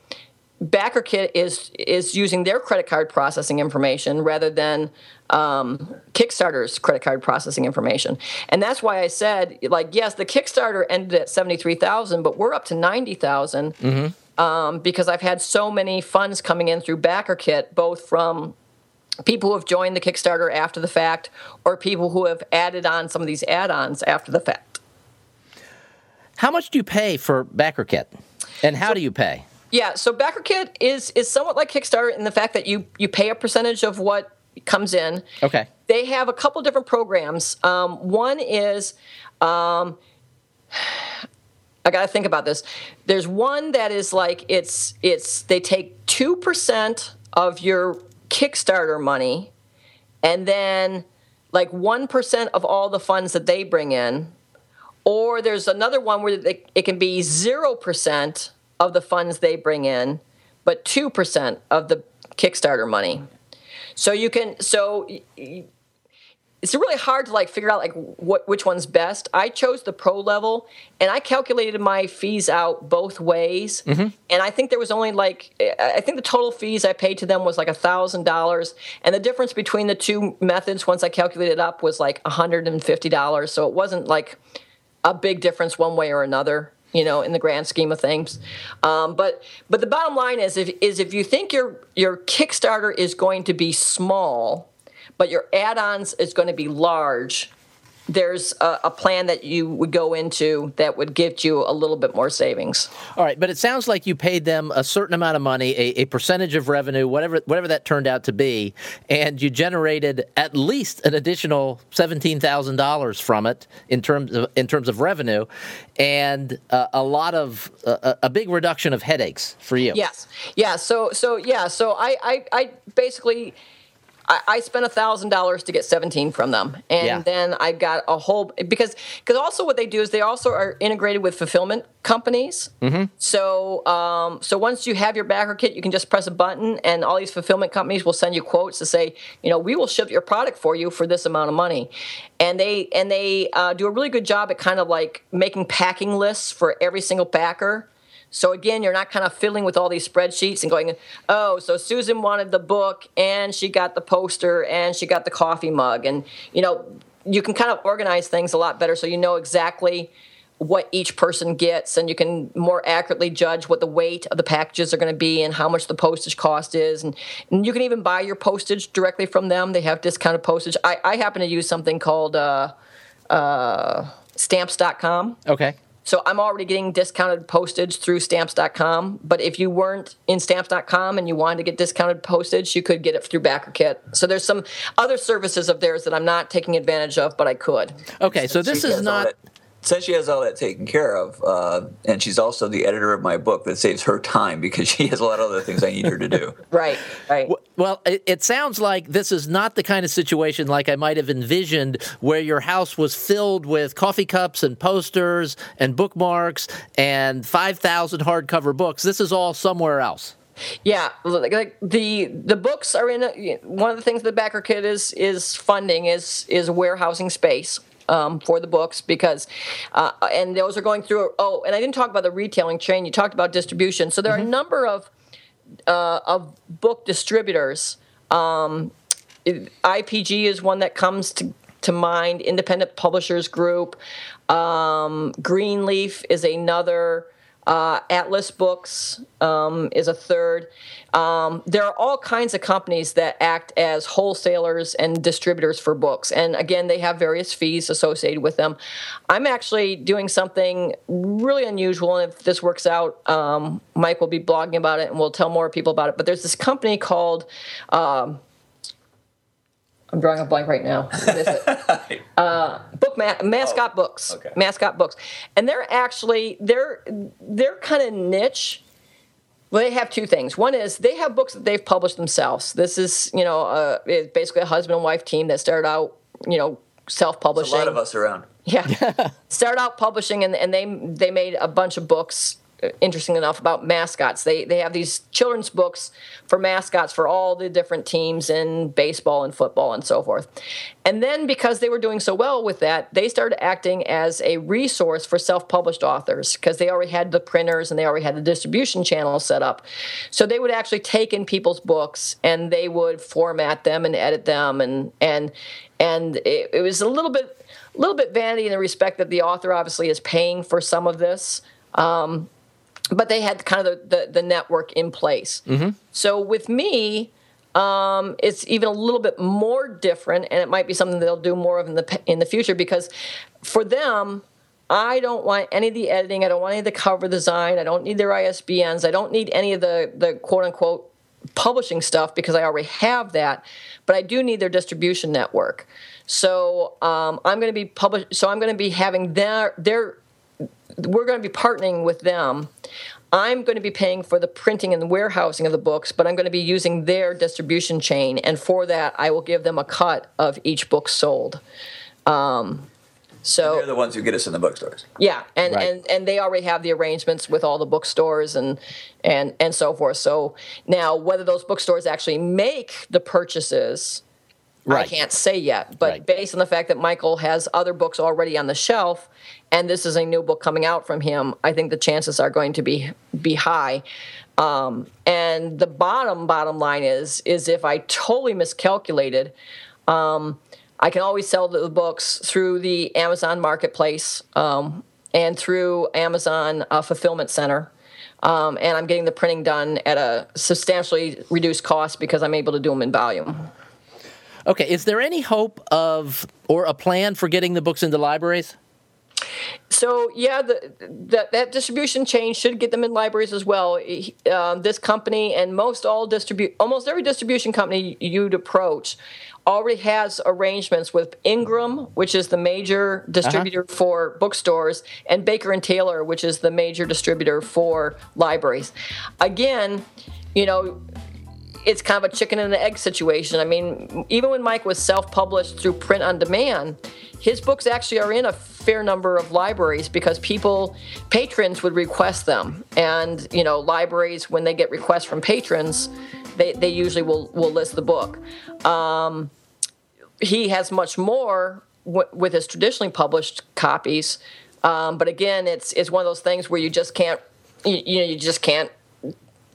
BackerKit is using their credit card processing information rather than Kickstarter's credit card processing information. And that's why I said, like, yes, the Kickstarter ended at $73,000, but we're up to $90,000 mm-hmm. Because I've had so many funds coming in through BackerKit, both from people who have joined the Kickstarter after the fact or people who have added on some of these add-ons after the fact. How much do you pay for BackerKit? And how do you pay? Yeah, so BackerKit is somewhat like Kickstarter in the fact that you pay a percentage of what comes in. Okay. They have a couple different programs. One is, I got to think about this. There's one that is like it's they take 2% of your Kickstarter money, and then like 1% of all the funds that they bring in. Or there's another one where it can be 0%. Of the funds they bring in, but 2% of the Kickstarter money. So you can, it's really hard to like figure out like which one's best. I chose the pro level and I calculated my fees out both ways. Mm-hmm. And I think there was only the total fees I paid to them was like $1,000. And the difference between the two methods, once I calculated it up, was like $150. So it wasn't like a big difference one way or another, you know, in the grand scheme of things. But the bottom line is if you think your Kickstarter is going to be small, but your add-ons is going to be large, there's a plan that you would go into that would give you a little bit more savings. All right, but it sounds like you paid them a certain amount of money, a percentage of revenue, whatever that turned out to be, and you generated at least an additional $17,000 from it in terms of revenue, and a big reduction of headaches for you. Yes, yeah. So I basically. I spent $1,000 to get $17 from them, and then I got a whole because also what they do is they also are integrated with fulfillment companies. Mm-hmm. So once you have your BackerKit, you can just press a button, and all these fulfillment companies will send you quotes to say, you know, we will ship your product for you for this amount of money, and they do a really good job at kind of like making packing lists for every single backer. So, again, you're not kind of fiddling with all these spreadsheets and going, oh, so Susan wanted the book, and she got the poster, and she got the coffee mug. And, you know, you can kind of organize things a lot better so you know exactly what each person gets, and you can more accurately judge what the weight of the packages are going to be and how much the postage cost is. And you can even buy your postage directly from them. They have discounted postage. I happen to use something called stamps.com. Okay. So I'm already getting discounted postage through Stamps.com, but if you weren't in Stamps.com and you wanted to get discounted postage, you could get it through BackerKit. So there's some other services of theirs that I'm not taking advantage of, but I could. Okay, so this is not... Since she has all that taken care of, and she's also the editor of my book, that saves her time because she has a lot of other things I need her to do. Right. Well, it sounds like this is not the kind of situation like I might have envisioned where your house was filled with coffee cups and posters and bookmarks and 5,000 hardcover books. This is all somewhere else. Yeah, like the books are in one of the things that BackerKit is funding is warehousing space. for the books, because and those are going through. Oh, and I didn't talk about the retailing chain. You talked about distribution. So there are a number of book distributors. IPG is one that comes to mind. Independent Publishers Group. Greenleaf is another. Atlas Books is a third. There are all kinds of companies that act as wholesalers and distributors for books. And again, they have various fees associated with them. I'm actually doing something really unusual. And if this works out, Mike will be blogging about it and we'll tell more people about it. But there's this company called, I'm drawing a blank right now. What is it? Mascot Books. Okay. Mascot Books. And they're actually, they're kind of niche. Well, they have two things. One is they have books that they've published themselves. This is, you know, basically a husband and wife team that started out, you know, self-publishing. There's a lot of us around. Yeah. Started out publishing and they made a bunch of books, interesting enough, about mascots. They have these children's books for mascots for all the different teams in baseball and football and so forth. And then because they were doing so well with that, they started acting as a resource for self-published authors because they already had the printers and they already had the distribution channels set up. So they would actually take in people's books and they would format them and edit them and it was a little bit vanity in the respect that the author obviously is paying for some of this. But they had kind of the network in place. Mm-hmm. So with me, it's even a little bit more different, and it might be something that they'll do more of in the future because for them, I don't want any of the editing. I don't want any of the cover design. I don't need their ISBNs. I don't need any of the quote-unquote publishing stuff because I already have that, but I do need their distribution network. So I'm going to be having their we're going to be partnering with them. I'm going to be paying for the printing and the warehousing of the books, but I'm going to be using their distribution chain. And for that, I will give them a cut of each book sold. So and they're the ones who get us in the bookstores. Yeah. And, right. and they already have the arrangements with all the bookstores and so forth. So now whether those bookstores actually make the purchases, right. I can't say yet, but right. Based on the fact that Michael has other books already on the shelf and this is a new book coming out from him, I think the chances are going to be high. And the bottom line is if I totally miscalculated, I can always sell the books through the Amazon Marketplace and through Amazon Fulfillment Center. And I'm getting the printing done at a substantially reduced cost because I'm able to do them in volume. Okay, is there any hope of or a plan for getting the books into libraries? So, yeah, that distribution chain should get them in libraries as well. This company and almost every distribution company you'd approach already has arrangements with Ingram, which is the major distributor for bookstores, and Baker & Taylor, which is the major distributor for libraries. Again, you know, it's kind of a chicken and an egg situation. I mean, even when Mike was self-published through print on demand, his books actually are in a fair number of libraries because patrons would request them. And, you know, libraries, when they get requests from patrons, they usually will list the book. He has much more with his traditionally published copies. But again, it's one of those things where you just can't, you just can't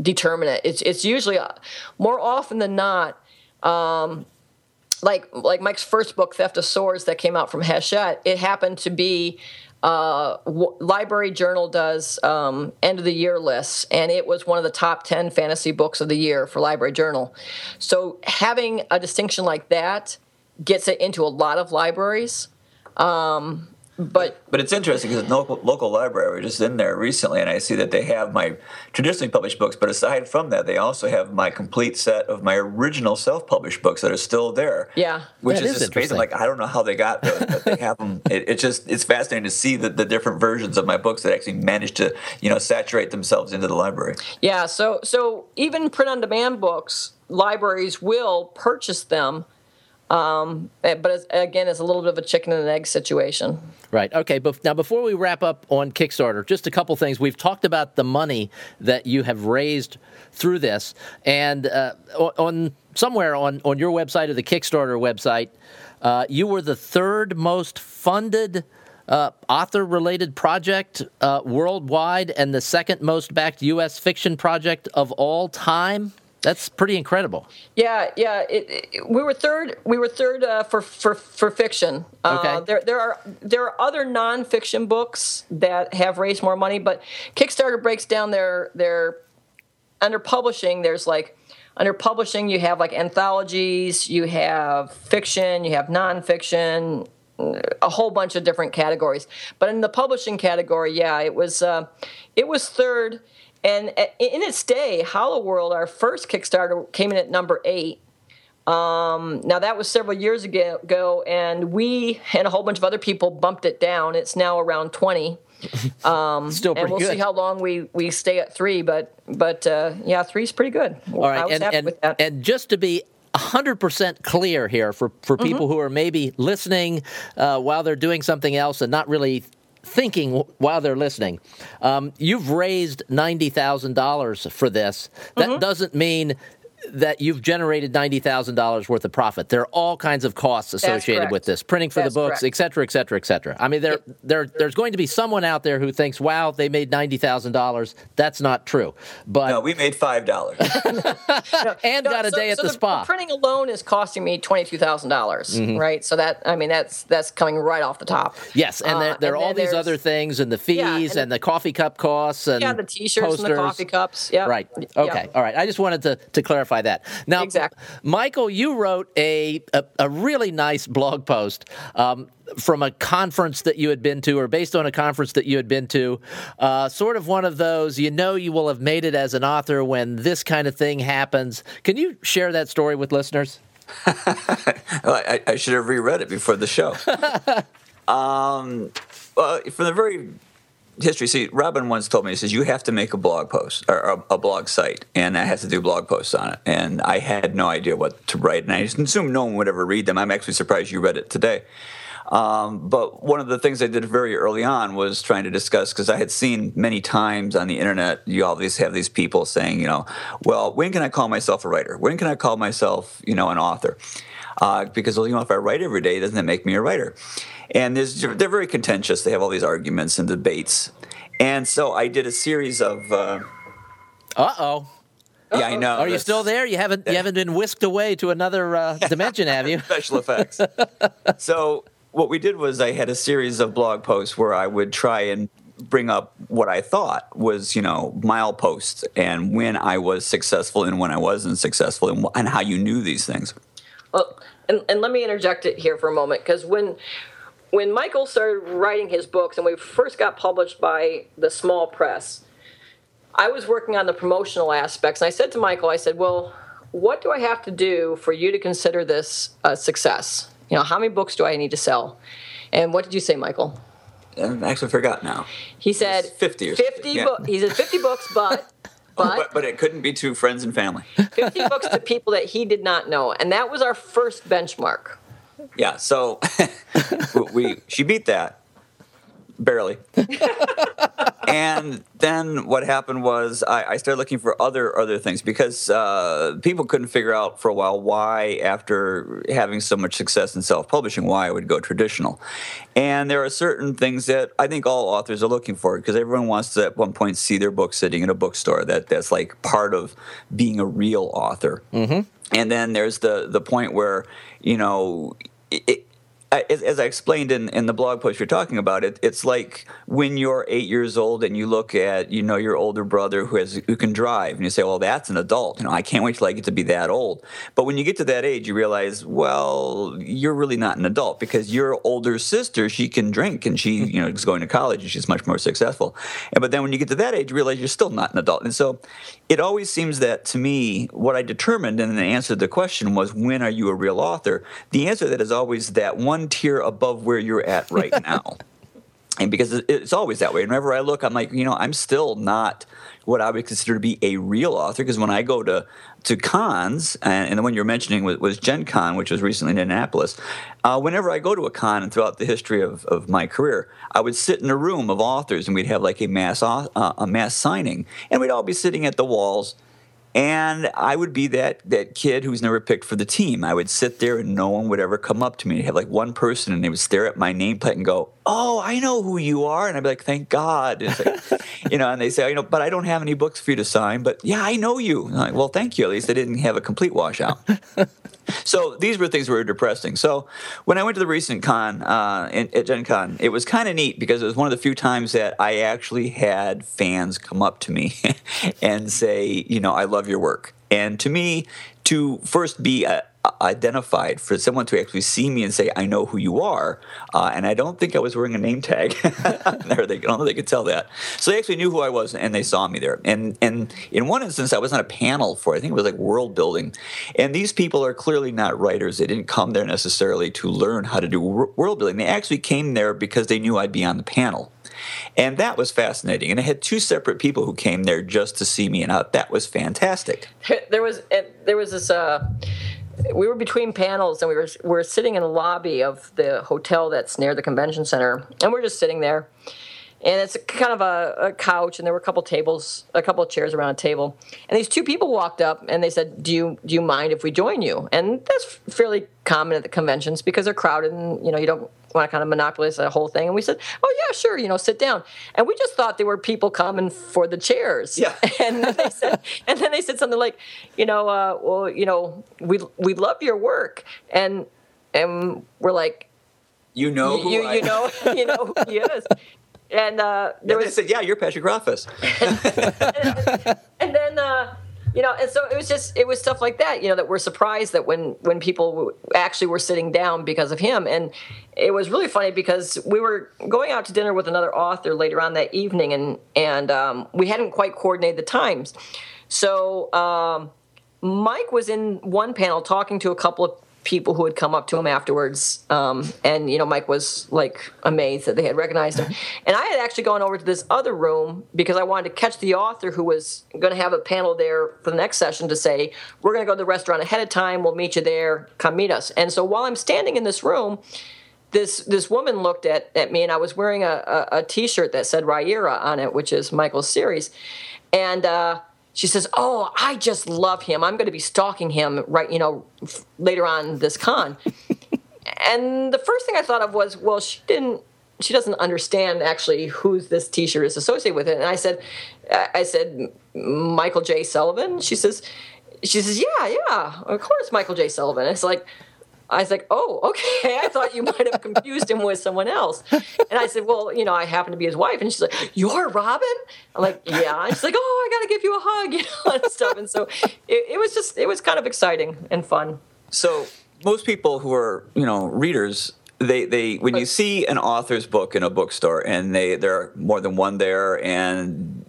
determine it. It's usually more often than not, like Mike's first book, Theft of Swords, that came out from Hachette. It happened to be Library Journal does end of the year lists, and it was one of the top 10 fantasy books of the year for Library Journal. So having a distinction like that gets it into a lot of libraries. But it's interesting because the local library was just in there recently, and I see that they have my traditionally published books. But aside from that, they also have my complete set of my original self-published books that are still there. Yeah, which is just amazing. Like I don't know how they got those, but they have them. It's fascinating to see the different versions of my books that actually managed to saturate themselves into the library. Yeah, so even print-on-demand books, libraries will purchase them. But again, it's a little bit of a chicken and an egg situation. Right. Okay. But now, before we wrap up on Kickstarter, just a couple things. We've talked about the money that you have raised through this, and on your website or the Kickstarter website, You were the third most funded author-related project worldwide and the second most backed U.S. fiction project of all time. That's pretty incredible. Yeah. We were third for fiction. Okay. There are other nonfiction books that have raised more money, but Kickstarter breaks down their under publishing. There's like under publishing, you have like anthologies, you have fiction, you have nonfiction, a whole bunch of different categories. But in the publishing category, yeah, it was third. And in its day, Hollow World, our first Kickstarter, came in at number 8. Now, that was several years ago, and we and a whole bunch of other people bumped it down. It's now around 20. Still pretty good. And we'll see how long we stay at 3, but yeah, 3's pretty good. All right, I was happy with that. And just to be 100% clear here for people who are maybe listening while they're doing something else and not really thinking while they're listening, you've raised $90,000 for this. That doesn't mean that you've generated $90,000 worth of profit. There are all kinds of costs associated with this, printing for the books, et cetera. I mean, there's going to be someone out there who thinks, wow, they made $90,000. That's not true. But no, we made $5. Got a day at the spa. Printing alone is costing me $22,000, right? So that, I mean, that's coming right off the top. Yes, and there are all these other things and the fees and the coffee cup costs and the T-shirts posters. And the coffee cups. Yeah. Right. Okay. Yep. All right. I just wanted to clarify that. Now, exactly. Michael, you wrote a really nice blog post from a conference that you had been to, or based on a conference that you had been to, sort of one of those, you will have made it as an author when this kind of thing happens. Can you share that story with listeners? I should have reread it before the show. Well, from the very history. See, Robin once told me, he says, you have to make a blog post or a blog site, and I have to do blog posts on it. And I had no idea what to write, and I just assumed no one would ever read them. I'm actually surprised you read it today. But one of the things I did very early on was trying to discuss, because I had seen many times on the internet, you always have these people saying, well, when can I call myself a writer? When can I call myself, an author? Because, if I write every day, doesn't that make me a writer? And they're very contentious. They have all these arguments and debates. And so I did a series of... Yeah, I know. Are you still there? You haven't been whisked away to another dimension, have you? Special effects. So what we did was I had a series of blog posts where I would try and bring up what I thought was, mileposts and when I was successful and when I wasn't successful and how you knew these things. Well, and let me interject it here for a moment, because when Michael started writing his books and we first got published by the small press, I was working on the promotional aspects, and I said to Michael, well, what do I have to do for you to consider this a success? How many books do I need to sell? And what did you say, Michael? I actually forgot now. He said 50 or 50 books. He said 50 books, but it couldn't be to friends and family. 50 books to people that he did not know, and that was our first benchmark. Yeah, so she beat that. Barely. And then what happened was I started looking for other things, because people couldn't figure out for a while why, after having so much success in self-publishing, why I would go traditional. And there are certain things that I think all authors are looking for, because everyone wants to at one point see their book sitting in a bookstore. That's like part of being a real author. Mm-hmm. And then there's the point where, as I explained in the blog post you're talking about, it's like when you're 8 years old and you look at, your older brother who can drive, and you say, well, that's an adult. I can't wait till I get to be that old. But when you get to that age, you realize, well, you're really not an adult, because your older sister, she can drink, and she, is going to college, and she's much more successful. But then when you get to that age, you realize you're still not an adult. And so it always seems that, to me, what I determined in the answer to the question was, when are you a real author? The answer to that is always that one tier above where you're at right now. And because it's always that way. Whenever I look, I'm like, I'm still not what I would consider to be a real author, because when I go to cons, and the one you're mentioning was Gen Con, which was recently in Indianapolis, whenever I go to a con, and throughout the history of my career, I would sit in a room of authors, and we'd have like a mass signing, and we'd all be sitting at the walls. And I would be that kid who's never picked for the team. I would sit there and no one would ever come up to me. I'd have like one person and they would stare at my nameplate and go, "Oh, I know who you are." And I'd be like, "Thank God." And it's like, and they say, "But I don't have any books for you to sign, but yeah, I know you." And I'm like, "Well, thank you. At least I didn't have a complete washout." So these were things that were depressing. So when I went to the recent con at Gen Con, it was kind of neat because it was one of the few times that I actually had fans come up to me and say, "I love your work." And to me, to first be identified, for someone to actually see me and say, "I know who you are," and I don't think I was wearing a name tag. I don't know they could tell that. So they actually knew who I was, and they saw me there. And in one instance, I was on a panel for, I think it was like world building, and these people are clearly not writers. They didn't come there necessarily to learn how to do world building. They actually came there because they knew I'd be on the panel. And that was fascinating. And I had two separate people who came there just to see me, and that was fantastic. There was this. We were between panels, and we were sitting in the lobby of the hotel that's near the convention center, and we're just sitting there. And it's kind of a couch, and there were a couple of chairs around a table. And these two people walked up, and they said, "Do you mind if we join you?" And that's fairly common at the conventions because they're crowded, and you don't want to kind of monopolize the whole thing. And we said, "Oh yeah, sure, sit down." And we just thought there were people coming for the chairs. Yeah. And then they said something like, we love your work, and we're like, you know who he is. And they said, "Yeah, you're Patrick Rothfuss." And so it was stuff like that, that we're surprised that when people actually were sitting down because of him. And it was really funny because we were going out to dinner with another author later on that evening, and we hadn't quite coordinated the times. So Mike was in one panel talking to a couple of people who had come up to him afterwards, and Mike was like amazed that they had recognized him. And I had actually gone over to this other room because I wanted to catch the author who was going to have a panel there for the next session to say, "We're going to go to the restaurant ahead of time. We'll meet you there. Come meet us." And so while I'm standing in this room, this woman looked at me, and I was wearing a T-shirt that said Riyria on it, which is Michael's series, and she says, "Oh, I just love him. I'm going to be stalking him later on this con." And the first thing I thought of was, well, she doesn't understand actually who this T-shirt is associated with it. And I said, "Michael J. Sullivan?" She says, yeah, of course, Michael J. Sullivan. And it's like, I was like, "Oh, okay. I thought you might have confused him with someone else." And I said, "Well, I happen to be his wife." And she's like, "You're Robin?" I'm like, "Yeah." And she's like, "Oh, I got to give you a hug," and stuff. And so it was kind of exciting and fun. So most people who are, readers, they when you see an author's book in a bookstore and there are more than one there, and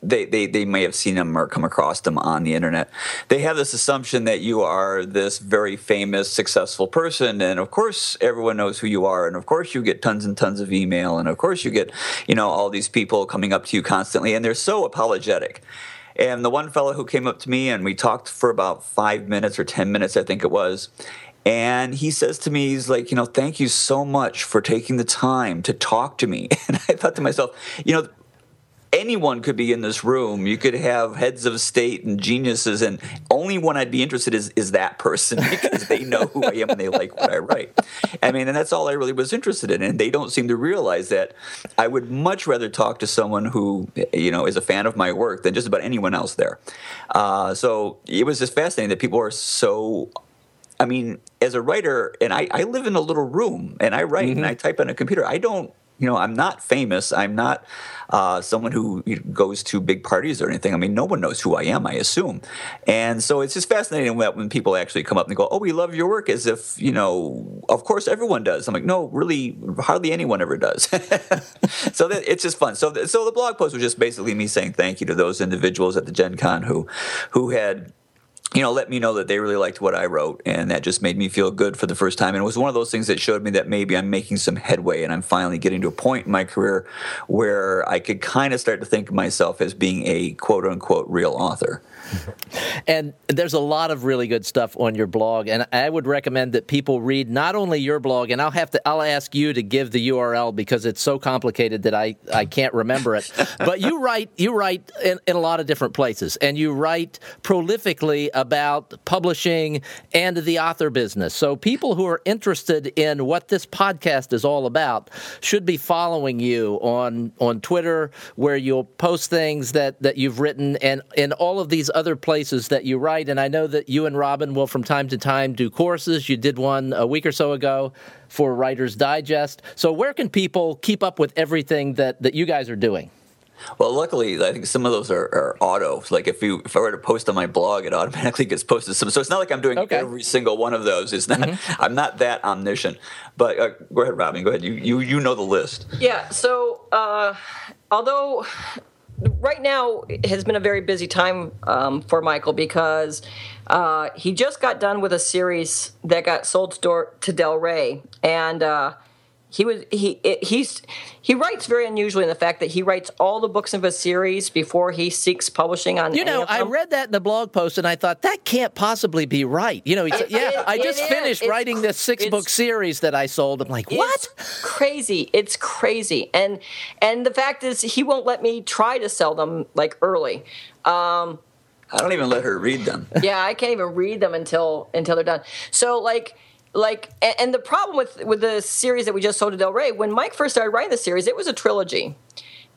they may have seen them or come across them on the internet. They have this assumption that you are this very famous, successful person, and of course everyone knows who you are, and of course you get tons and tons of email, and of course you get, all these people coming up to you constantly, and they're so apologetic. And the one fellow who came up to me, and we talked for about 5 minutes or 10 minutes, I think it was, and he says to me, he's like, "Thank you so much for taking the time to talk to me." And I thought to myself, anyone could be in this room. You could have heads of state and geniuses, and only one I'd be interested in is that person, because they know who I am and they like what I write. And that's all I really was interested in, and they don't seem to realize that I would much rather talk to someone who, is a fan of my work than just about anyone else there. So it was just fascinating that people are so... as a writer, and I live in a little room, and I write, mm-hmm. and I type on a computer. I don't... I'm not famous. I'm not someone who goes to big parties or anything. No one knows who I am, I assume. And so it's just fascinating when people actually come up and go, "Oh, we love your work," as if, of course everyone does. I'm like, no, really, hardly anyone ever does. So it's just fun. So the blog post was just basically me saying thank you to those individuals at the Gen Con who had let me know that they really liked what I wrote, and that just made me feel good for the first time. And it was one of those things that showed me that maybe I'm making some headway, and I'm finally getting to a point in my career where I could kind of start to think of myself as being a quote-unquote real author. And there's a lot of really good stuff on your blog, and I would recommend that people read not only your blog, and I'll ask you to give the URL because it's so complicated that I can't remember it. But you write in a lot of different places, and you write prolifically about publishing and the author business. So people who are interested in what this podcast is all about should be following you on Twitter, where you'll post things that you've written, and in all of these other places that you write. And I know that you and Robin will from time to time do courses. You did one a week or so ago for Writer's Digest. So where can people keep up with everything that you guys are doing? Well, luckily, I think some of those are auto. Like if I were to post on my blog, it automatically gets posted. So it's not like I'm doing every single one of those. It's not. Mm-hmm. I'm not that omniscient. But go ahead, Robin. Go ahead. You know the list. Yeah. So although right now it has been a very busy time for Michael because he just got done with a series that got sold to Del Rey, and He writes very unusually in the fact that he writes all the books of a series before he seeks publishing on. I read that in the blog post and I thought that can't possibly be right. I just finished writing this 6-book series that I sold. I'm like, what? It's crazy. And the fact is, he won't let me try to sell them like early. I don't even let her read them. Yeah, I can't even read them until they're done. So like. And the problem with the series that we just sold to Del Rey, when Mike first started writing the series, it was a trilogy.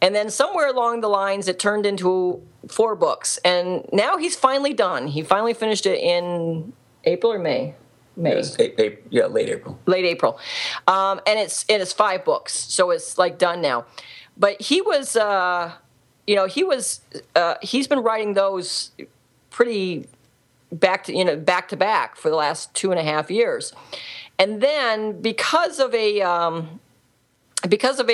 And then somewhere along the lines, it turned into 4 books. And now he's finally done. He finally finished it in April or May? May. Yeah, late April. And it's 5 books, so it's like done now. But he was, he's been writing those pretty back to back for the last 2.5 years, and then because of a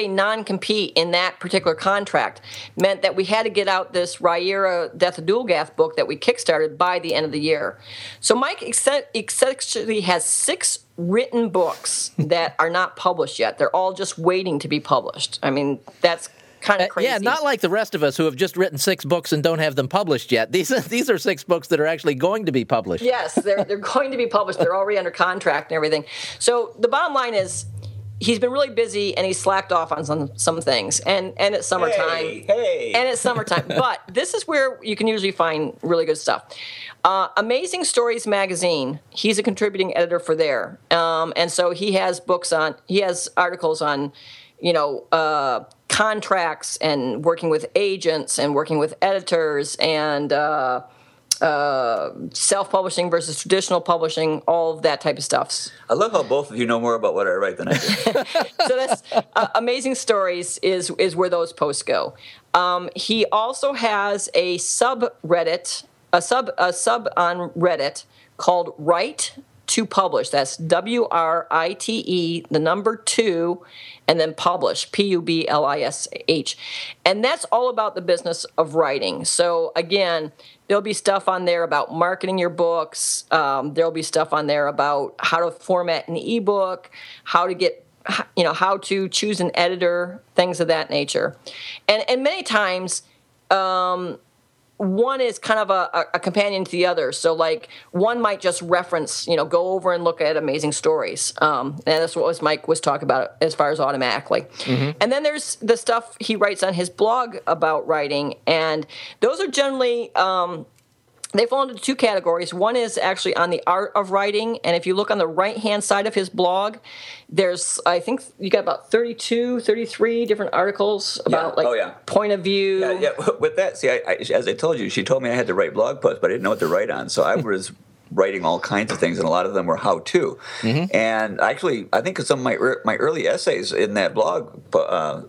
non-compete in that particular contract meant that we had to get out this Riyria Death of Dulgath book that we kickstarted by the end of the year. So Mike essentially has 6 written books that are not published yet. They're all just waiting to be published. I mean, that's kind of crazy. Yeah, not like the rest of us who have just written 6 books and don't have them published yet. These are 6 books that are actually going to be published. Yes, they're going to be published. They're already under contract and everything. So the bottom line is he's been really busy and he's slacked off on some things. And it's summertime. Hey. And it's summertime. But this is where you can usually find really good stuff. Amazing Stories magazine. He's a contributing editor for there. And so he has articles on, contracts and working with agents and working with editors and self-publishing versus traditional publishing, all of that type of stuff. I love how both of you know more about what I write than I do. So that's Amazing Stories is where those posts go. He also has a subreddit, a sub on Reddit called Write to Publish. That's WRITE, 2, and then Publish, PUBLISH. And that's all about the business of writing. So, again, there'll be stuff on there about marketing your books. There'll be stuff on there about how to format an ebook, how to choose an editor, things of that nature. And many times, one is kind of a companion to the other. So, like, one might just reference, go over and look at Amazing Stories. And that's what Mike was talking about as far as automatically. Mm-hmm. And then there's the stuff he writes on his blog about writing. And those are generally, they fall into 2 categories. One is actually on the art of writing. And if you look on the right-hand side of his blog, there's, I think, you got about 32, 33 different articles about, point of view. Yeah. With that, see, I, as I told you, she told me I had to write blog posts, but I didn't know what to write on. So I was writing all kinds of things, and a lot of them were how-to. Mm-hmm. And actually, I think some of my early essays in that blog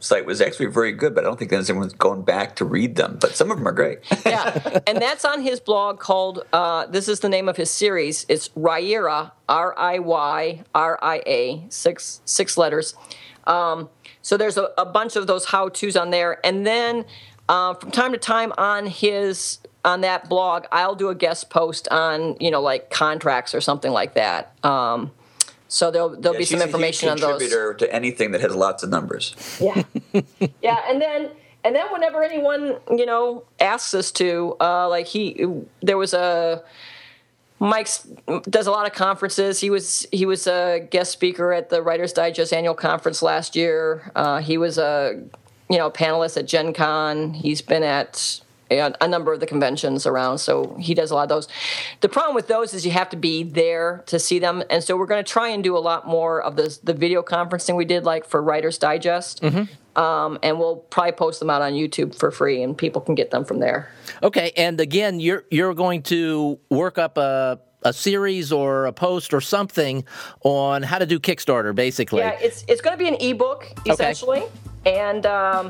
site was actually very good, but I don't think there's anyone's going back to read them. But some of them are great. Yeah, and that's on his blog called, this is the name of his series, it's Riyria, Riyria, 6 letters. So there's a bunch of those how-tos on there. And then from time to time on his on that blog, I'll do a guest post on, you know, like contracts or something like that. So there'll be some information on those. Contributor to anything that has lots of numbers. Yeah, yeah, and then whenever anyone, you know, asks us to, like Mike does a lot of conferences. He was a guest speaker at the Writer's Digest annual conference last year. He was a, you know, panelist at Gen Con. He's been at a number of the conventions around, so he does a lot of those. The problem with those is you have to be there to see them, and so we're going to try and do a lot more of the video conferencing we did, like for Writer's Digest, and we'll probably post them out on YouTube for free, and people can get them from there. Okay, and again, you're going to work up a series or a post or something on how to do Kickstarter, basically. Yeah, it's going to be an ebook essentially, okay.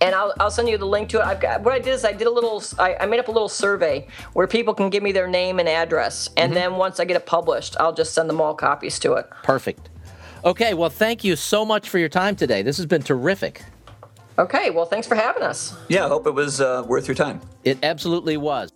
And I'll send you the link to it. I made up a little survey where people can give me their name and address, and then once I get it published, I'll just send them all copies to it. Perfect. Okay, well, thank you so much for your time today. This has been terrific. Okay, well, thanks for having us. Yeah, I hope it was worth your time. It absolutely was.